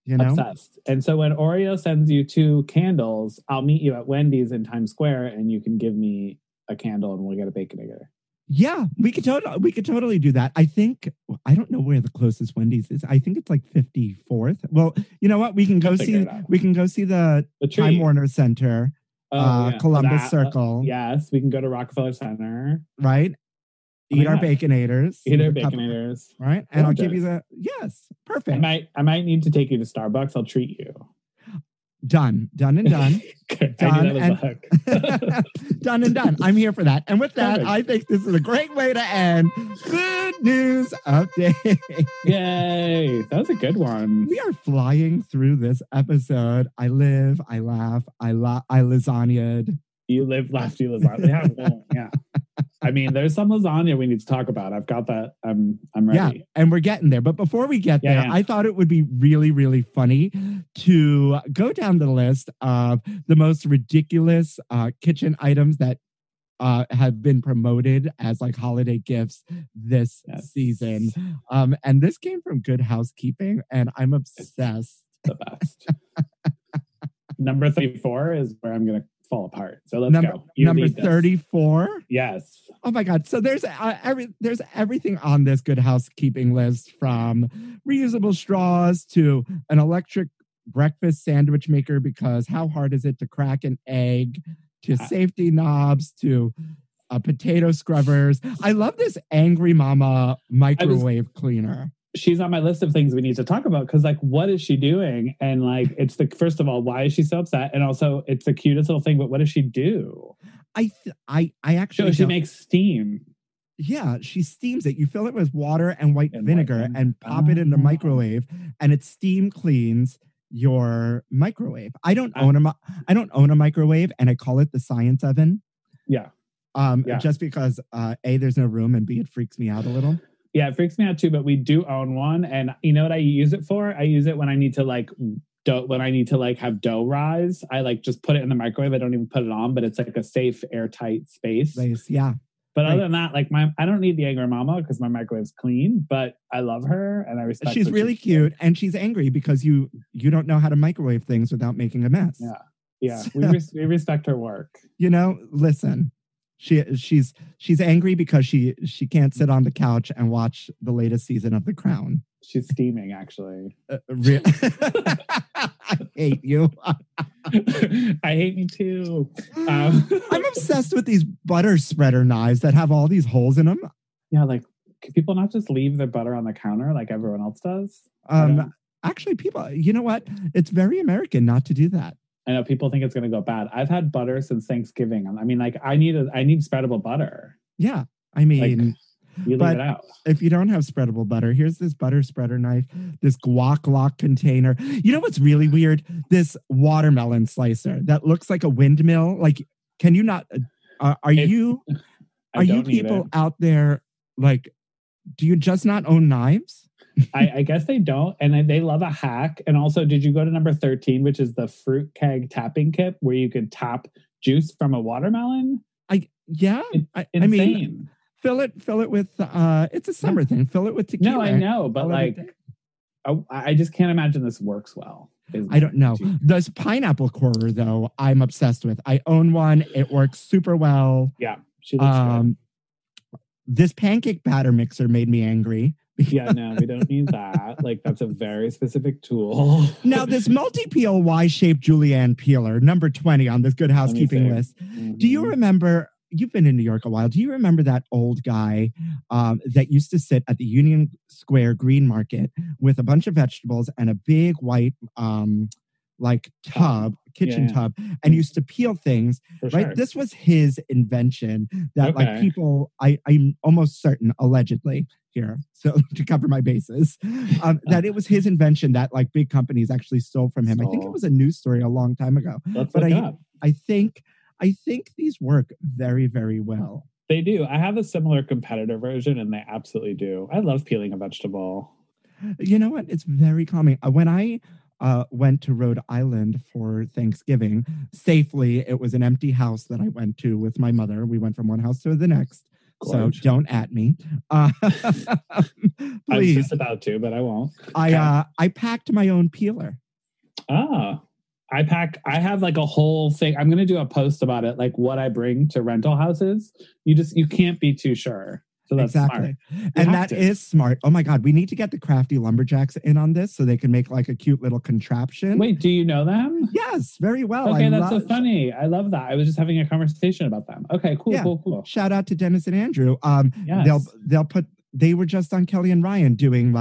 You know? Obsessed. And so when Oreo sends you 2 candles, I'll meet you at Wendy's in Times Square and you can give me a candle and we'll get a Baconator. Yeah, we could totally do that. I don't know where the closest Wendy's is. I think it's like 54th. Well, you know what? We can go see the Time Warner Center, Columbus Circle. Yes, we can go to Rockefeller Center. Right? Eat our Baconators. Right? And I'll give you perfect. I might need to take you to Starbucks. I'll treat you. Done. Done. I'm here for that. And with that, I think this is a great way to end Food News Update. Yay. That was a good one. We are flying through this episode. I live, I laugh, I lasagna'd. You live, laugh, you lasagna. Yeah, well, yeah. I mean, there's some lasagna we need to talk about. I've got that. I'm ready. Yeah, and we're getting there. But before we get there, I thought it would be really, really funny to go down the list of the most ridiculous kitchen items that have been promoted as like holiday gifts this season. And this came from Good Housekeeping, and I'm obsessed. It's the best. Number 34 is where I'm going to fall apart. So let's go. Number 34? Yes. Oh my God. So there's there's everything on this Good Housekeeping list, from reusable straws to an electric breakfast sandwich maker, because how hard is it to crack an egg, to safety knobs, to potato scrubbers. I love this Angry Mama microwave cleaner. She's on my list of things we need to talk about because, like, what is she doing? And, like, it's first of all, why is she so upset? And also, it's the cutest little thing, but what does she do? I actually... So she makes steam. Yeah, she steams it. You fill it with water and white vinegar and pop it in the microwave, and it steam cleans your microwave. I don't own a microwave, and I call it the science oven. Yeah. Just because, A, there's no room, and B, it freaks me out a little. Yeah, it freaks me out too, but we do own one. And you know what I use it for? I use it when I need to have dough rise. I just put it in the microwave. I don't even put it on, but it's like a safe, airtight space. Yeah. But other than that, I don't need the Angry Mama because my microwave's clean, but I love her and I respect her. She's really cute and she's angry because you don't know how to microwave things without making a mess. Yeah. So, we respect her work. You know, listen. She's angry because she can't sit on the couch and watch the latest season of The Crown. She's steaming, actually. I hate you. I hate me too. I'm obsessed with these butter spreader knives that have all these holes in them. Yeah, can people not just leave their butter on the counter like everyone else does? Actually, people, you know what? It's very American not to do that. I know people think it's going to go bad. I've had butter since Thanksgiving. I mean, like I need spreadable butter. Yeah. I mean, like, you leave it out. If you don't have spreadable butter, here's this butter spreader knife, this guac lock container. You know what's really weird? This watermelon slicer that looks like a windmill. Like, can you not? Are you people out there? Like, do you just not own knives? I guess they don't. And they love a hack. And also, did you go to number 13, which is the fruit keg tapping kit, where you could tap juice from a watermelon? Insane. I mean, fill it with, it's a summer thing. Fill it with tequila. No, I know. But I just can't imagine this works well. I don't know. This pineapple corer, though, I'm obsessed with. I own one. It works super well. Yeah. She looks good. This pancake batter mixer made me angry. Yeah, no, we don't need that. Like, that's a very specific tool. Now, this multi-peel Y-shaped julienne peeler, number 20 on this Good Housekeeping list. Mm-hmm. Do you remember, you've been in New York a while, do you remember that old guy that used to sit at the Union Square Green Market with a bunch of vegetables and a big white, kitchen tub, and used to peel things, right? This was his invention that, people, I'm almost certain, allegedly, here, so to cover my bases, that it was his invention that big companies actually stole from him. I think it was a news story a long time ago. I think these work very, very well. They do. I have a similar competitor version, and they absolutely do. I love peeling a vegetable. You know what? It's very calming. When I went to Rhode Island for Thanksgiving safely, it was an empty house that I went to with my mother. We went from one house to the next. So don't at me. Please. I was just about to, but I won't. I packed my own peeler. I have a whole thing. I'm going to do a post about it, what I bring to rental houses. You can't be too sure. So that's exactly smart. And that is smart. Oh my God. We need to get the crafty lumberjacks in on this so they can make a cute little contraption. Wait, do you know them? Yes, very well. Okay, that's so funny. I love that. I was just having a conversation about them. Okay, cool. Shout out to Dennis and Andrew. Yes. They were just on Kelly and Ryan doing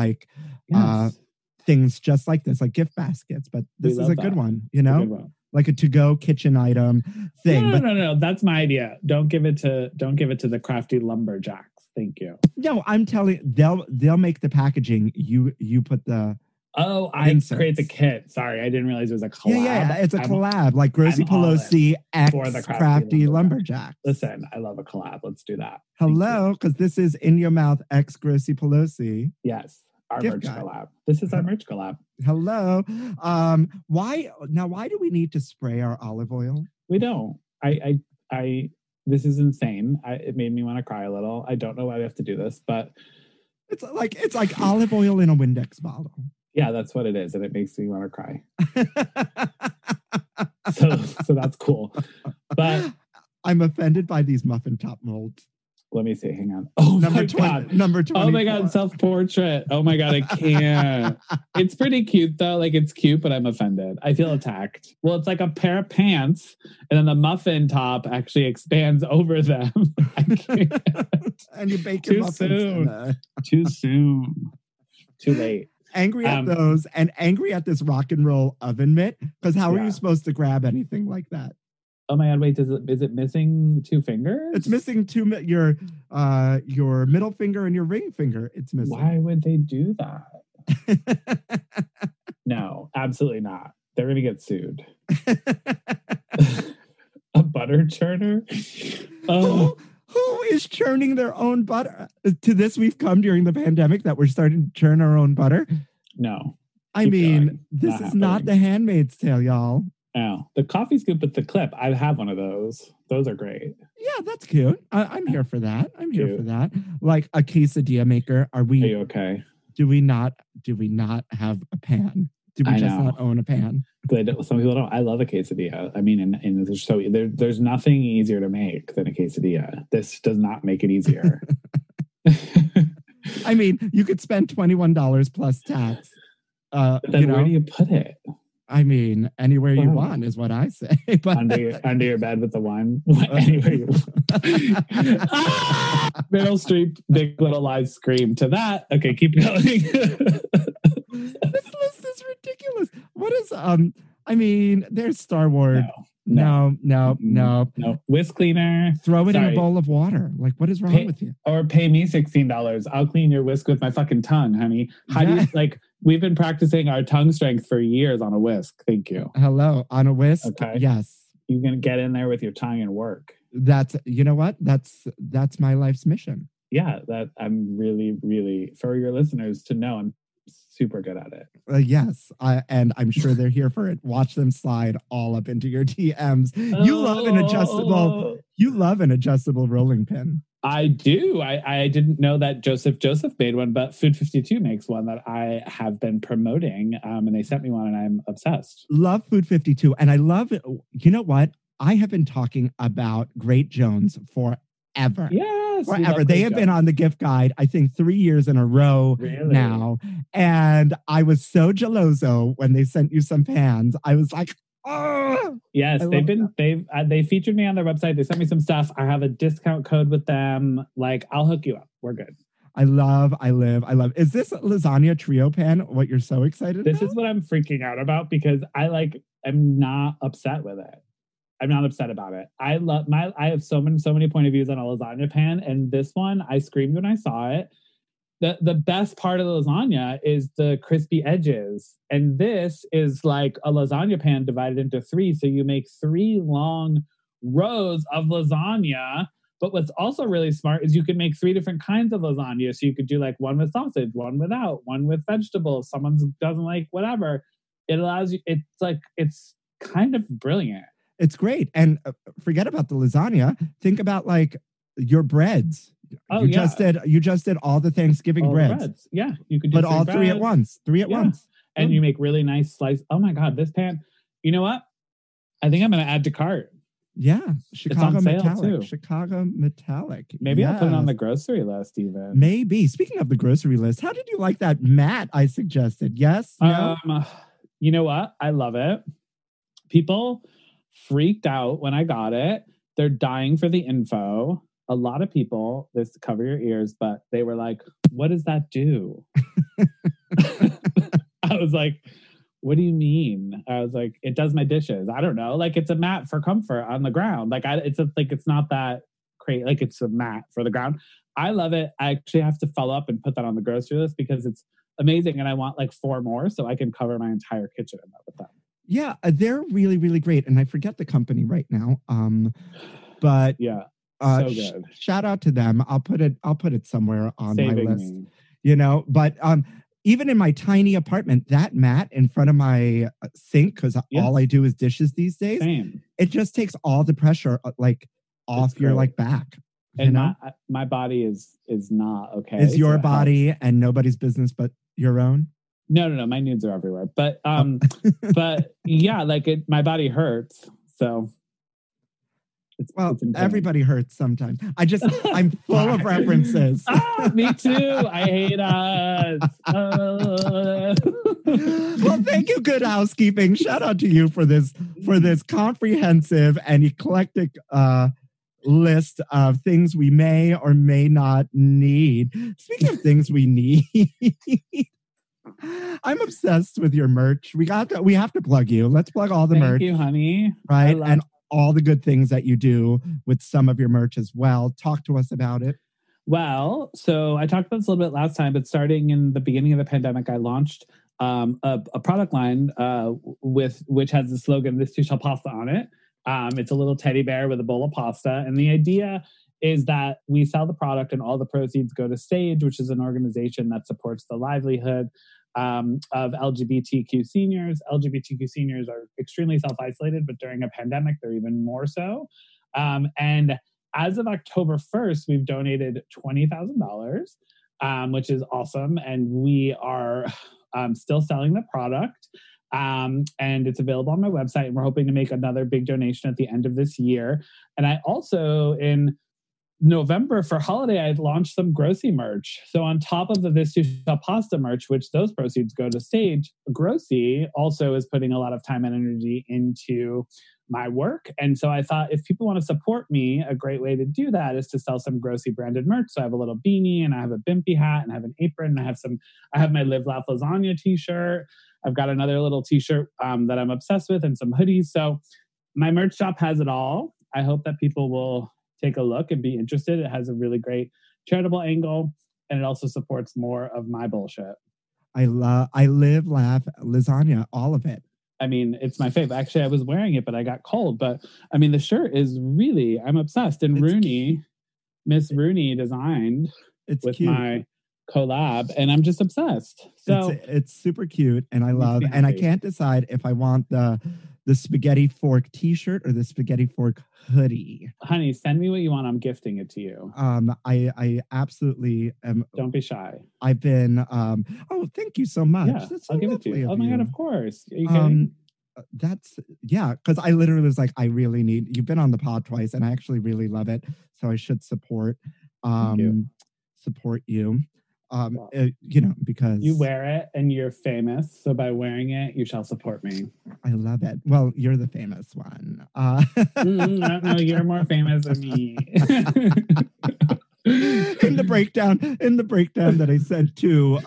things just like this, gift baskets, but this is a good one, you know? A to-go kitchen item thing. No, that's my idea. Don't give it to the crafty lumberjacks. Thank you. No, I'm telling you, they'll make the packaging. You put the inserts. I create the kit. Sorry, I didn't realize it was a collab. Yeah, it's a collab. Rosie Pelosi X Crafty Lumberjack. Listen, I love a collab. Let's do that. Hello, because this is In Your Mouth X Rosie Pelosi. Yes, our merch collab. This is our merch collab. Hello. Why do we need to spray our olive oil? We don't. This is insane. It made me want to cry a little. I don't know why we have to do this, but it's like olive oil in a Windex bottle. Yeah, that's what it is, and it makes me want to cry. so that's cool. But I'm offended by these muffin top molds. Let me see. Hang on. Oh, number 20. Number 20. Oh my God, self-portrait. Oh my God, I can't. It's pretty cute though. It's cute, but I'm offended. I feel attacked. Well, it's a pair of pants, and then the muffin top actually expands over them. I can't. And you bake your muffins. Too soon. Too late. Angry at those, and angry at this rock and roll oven mitt. Because how are you supposed to grab anything like that? Oh my God! Wait, is it missing two fingers? It's missing your middle finger and your ring finger. It's missing. Why would they do that? No, absolutely not. They're gonna get sued. A butter churner. Oh. Who is churning their own butter? To this, we've come during the pandemic that we're starting to churn our own butter. No, I mean going. This is happening. Not The Handmaid's Tale, y'all. Oh, the coffee scoop with the clip. I have one of those. Those are great. Yeah, that's cute. I'm here for that. Like a quesadilla maker. Are you okay? Do we not have a pan? Do we just not own a pan? Some people don't. I love a quesadilla. I mean, and there's there's nothing easier to make than a quesadilla. This does not make it easier. I mean, you could spend $21 plus tax. But then where do you put it? I mean, anywhere you want is what I say. But under your bed with the wine, anywhere you want. Meryl Streep, Big Little Lies, scream to that. Okay, keep going. This list is ridiculous. What is, I mean, there's Star Wars. No. Whisk cleaner. Throw it in a bowl of water. Like, what is wrong with you? Or pay me $16. I'll clean your whisk with my fucking tongue, honey. How do you, like, we've been practicing our tongue strength for years on a whisk. Thank you. Hello. On a whisk? Okay. Yes. You're going to get in there with your tongue and work. That's, you know what? That's my life's mission. Yeah. That I'm really, really, for your listeners to know, I'm super good at it. Yes. And I'm sure they're here for it. Watch them slide all up into your DMs. You love an adjustable rolling pin. I do. I didn't know that Joseph made one, but Food 52 makes one that I have been promoting. And they sent me one and I'm obsessed. Love Food 52. And I love, you know what? I have been talking about Great Jones forever. Yes. Forever. They have been on the gift guide, I think 3 years in a row now. And I was so geloso when they sent you some pans. I was like, oh! Yes, they featured me on their website. They sent me some stuff. I have a discount code with them. Like, I'll hook you up. We're good. I love. Is this lasagna trio pan what you're so excited about? This is what I'm freaking out about because I'm not upset with it. I'm not upset about it. I have so many point of views on a lasagna pan, and this one I screamed when I saw it. The best part of the lasagna is the crispy edges. And this is like a lasagna pan divided into three. So you make three long rows of lasagna. But what's also really smart is you can make three different kinds of lasagna. So you could do like one with sausage, one without, one with vegetables. Someone doesn't like whatever. It allows you, it's kind of brilliant. It's great. And forget about the lasagna. Think about like your breads. You just did all the Thanksgiving breads. Yeah, you could do three at once. And you make really nice slices. Oh my God, this pan. You know what? I think I'm going to add to cart. Yeah, Chicago Metallic. Maybe I'll put it on the grocery list even. Maybe. Speaking of the grocery list, how did you like that mat I suggested? Yes? No? You know what? I love it. People freaked out when I got it. They're dying for the info. A lot of people, this cover your ears, but they were like, what does that do? I was like, what do you mean? I was like, it does my dishes. I don't know. Like, it's a mat for comfort on the ground. Like, it's not that great. Like, it's a mat for the ground. I love it. I actually have to follow up and put that on the grocery list because it's amazing. And I want like 4 more so I can cover my entire kitchen with them. Yeah, they're really, really great. And I forget the company right now. But yeah. So good. Shout out to them. I'll put it somewhere on my list. You know, but even in my tiny apartment, that mat in front of my sink, because all I do is dishes these days. Same. It just takes all the pressure like off your like back. And my body is not okay. Is your body and nobody's business but your own? No. My nudes are everywhere. But but yeah, like my body hurts. So everybody hurts sometimes. I'm full of references. Me too. I hate us. Well, thank you, Good Housekeeping. Shout out to you for this comprehensive and eclectic list of things we may or may not need. Speaking of things we need. I'm obsessed with your merch. We have to plug you. Let's plug all the merch. Thank you, honey. Right? And all the good things that you do with some of your merch as well. Talk to us about it. Well, so I talked about this a little bit last time, but starting in the beginning of the pandemic, I launched a product line which has the slogan, This Too Shall Pasta on it. It's a little teddy bear with a bowl of pasta. And the idea is that we sell the product and all the proceeds go to Sage, which is an organization that supports the livelihood of LGBTQ seniors. LGBTQ seniors are extremely self-isolated, but during a pandemic, they're even more so. And as of October 1st, we've donated $20,000, which is awesome. And we are still selling the product. And it's available on my website. And we're hoping to make another big donation at the end of this year. And I also, in November for holiday, I had launched some Grossy merch. So on top of the This Too Shall Pasta merch, which those proceeds go to Sage, Grossy also is putting a lot of time and energy into my work. And so I thought if people want to support me, a great way to do that is to sell some Grossy branded merch. So I have a little beanie and I have a Bimpy hat and I have an apron and I have my Live Laugh Lasagna t-shirt. I've got another little t-shirt that I'm obsessed with and some hoodies. So my merch shop has it all. I hope that people will take a look and be interested. It has a really great charitable angle, and it also supports more of my bullshit. I live, laugh, lasagna, all of it. I mean, it's my favorite. Actually, I was wearing it, but I got cold. But I mean, the shirt is really, I'm obsessed. And it's Rooney, Miss Rooney designed it's with cute. My collab, and I'm just obsessed. So it's super cute, and I love, and I can't decide if I want the spaghetti fork t-shirt or the spaghetti fork hoodie. Honey, send me what you want. I'm gifting it to you. I absolutely am. Don't be shy. I've been, oh, thank you so much. Yeah, that's so I'll give it to you. Oh my God, of course. Are you kidding? That's, yeah. Cause I literally was like, I really need, you've been on the pod twice and I actually really love it. So I should support you. Well, you know, because you wear it and you're famous. So by wearing it, you shall support me. I love it. Well, you're the famous one. No, you're more famous than me. in the breakdown that I sent to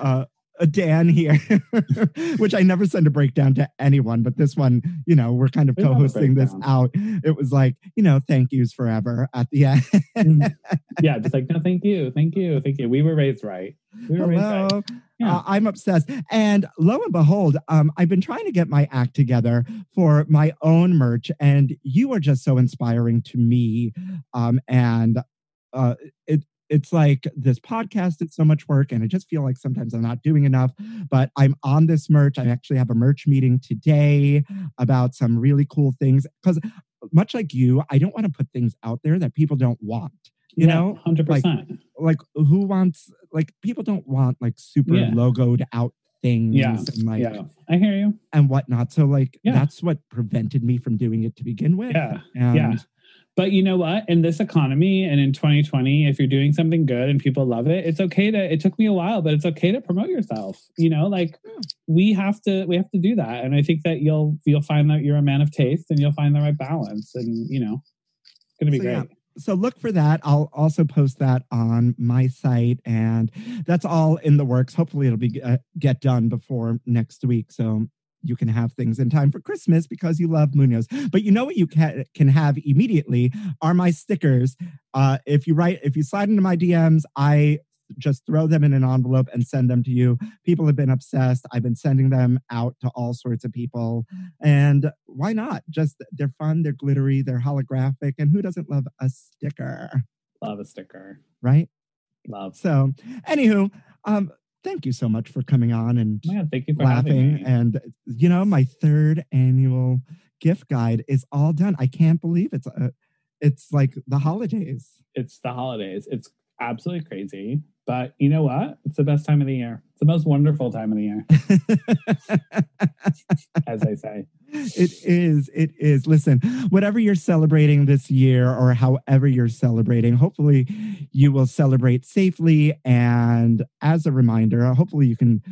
Dan here, which I never send a breakdown to anyone, but this one, you know, we're kind of co-hosting this out. It was like, you know, thank yous forever at the end. Yeah, just like, no, thank you. We were raised right. Yeah. I'm obsessed. And lo and behold, I've been trying to get my act together for my own merch, and you are just so inspiring to me. It's like this podcast, it's so much work, and I just feel like sometimes I'm not doing enough, but I'm on this merch. I actually have a merch meeting today about some really cool things because much like you, I don't want to put things out there that people don't want, you know? 100%. Like who wants, like people don't want like super logoed out things. Yeah. And like, yeah. I hear you. And whatnot. So like, that's what prevented me from doing it to begin with. Yeah. And but you know what? In this economy and in 2020, if you're doing something good and people love it, it's okay to, it took me a while, but it's okay to promote yourself. You know, like we have to do that. And I think that you'll find that you're a man of taste and you'll find the right balance, and you know, it's going to be great. Yeah. So look for that. I'll also post that on my site, and that's all in the works. Hopefully it'll be get done before next week. So you can have things in time for Christmas because you love Munoz. But you know what you can have immediately are my stickers. If you slide into my DMs, I just throw them in an envelope and send them to you. People have been obsessed. I've been sending them out to all sorts of people. And why not? Just they're fun, they're glittery, they're holographic. And who doesn't love a sticker? Love a sticker. Right? Love. So anywho, thank you so much for coming on and thank you for laughing. And, you know, my third annual gift guide is all done. I can't believe it's like the holidays. It's the holidays. It's absolutely crazy. But you know what? It's the best time of the year. It's the most wonderful time of the year. As I say. It is. Listen, whatever you're celebrating this year or however you're celebrating, hopefully you will celebrate safely. And as a reminder, hopefully you can,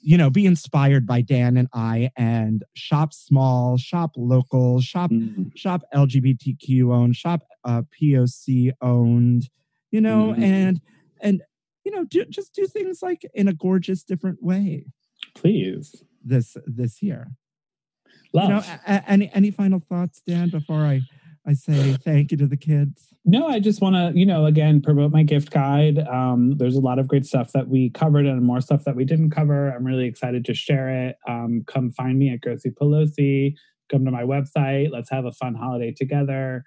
you know, be inspired by Dan and I and shop small, shop local, shop LGBTQ owned, shop POC owned, you know, and you know, just do things like in a gorgeous, different way. Please. This year. Love. You know, any final thoughts, Dan, before I say thank you to the kids? No, I just want to, you know, again, promote my gift guide. There's a lot of great stuff that we covered and more stuff that we didn't cover. I'm really excited to share it. Come find me at Grossy Pelosi. Come to my website. Let's have a fun holiday together.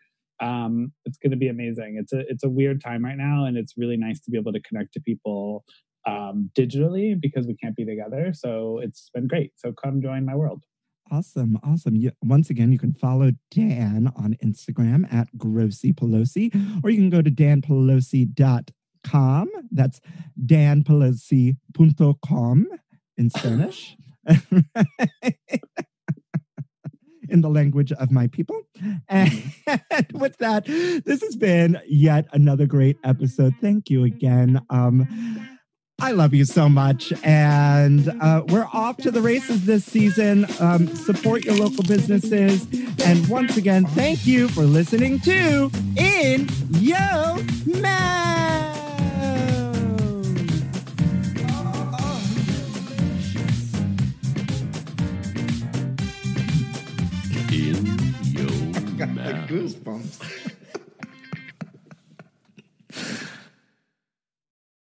It's going to be amazing. It's a weird time right now, and it's really nice to be able to connect to people digitally because we can't be together. So it's been great. So come join my world. Awesome. Yeah, once again, you can follow Dan on Instagram at Grossy Pelosi, or you can go to danpelosi.com. That's danpelosi.com in Spanish. in the language of my people. And with that, this has been yet another great episode. Thank you again. I love you so much. And we're off to the races this season. Support your local businesses. And once again, thank you for listening to In Yo Mouth. In Yo Mouth. Goosebumps.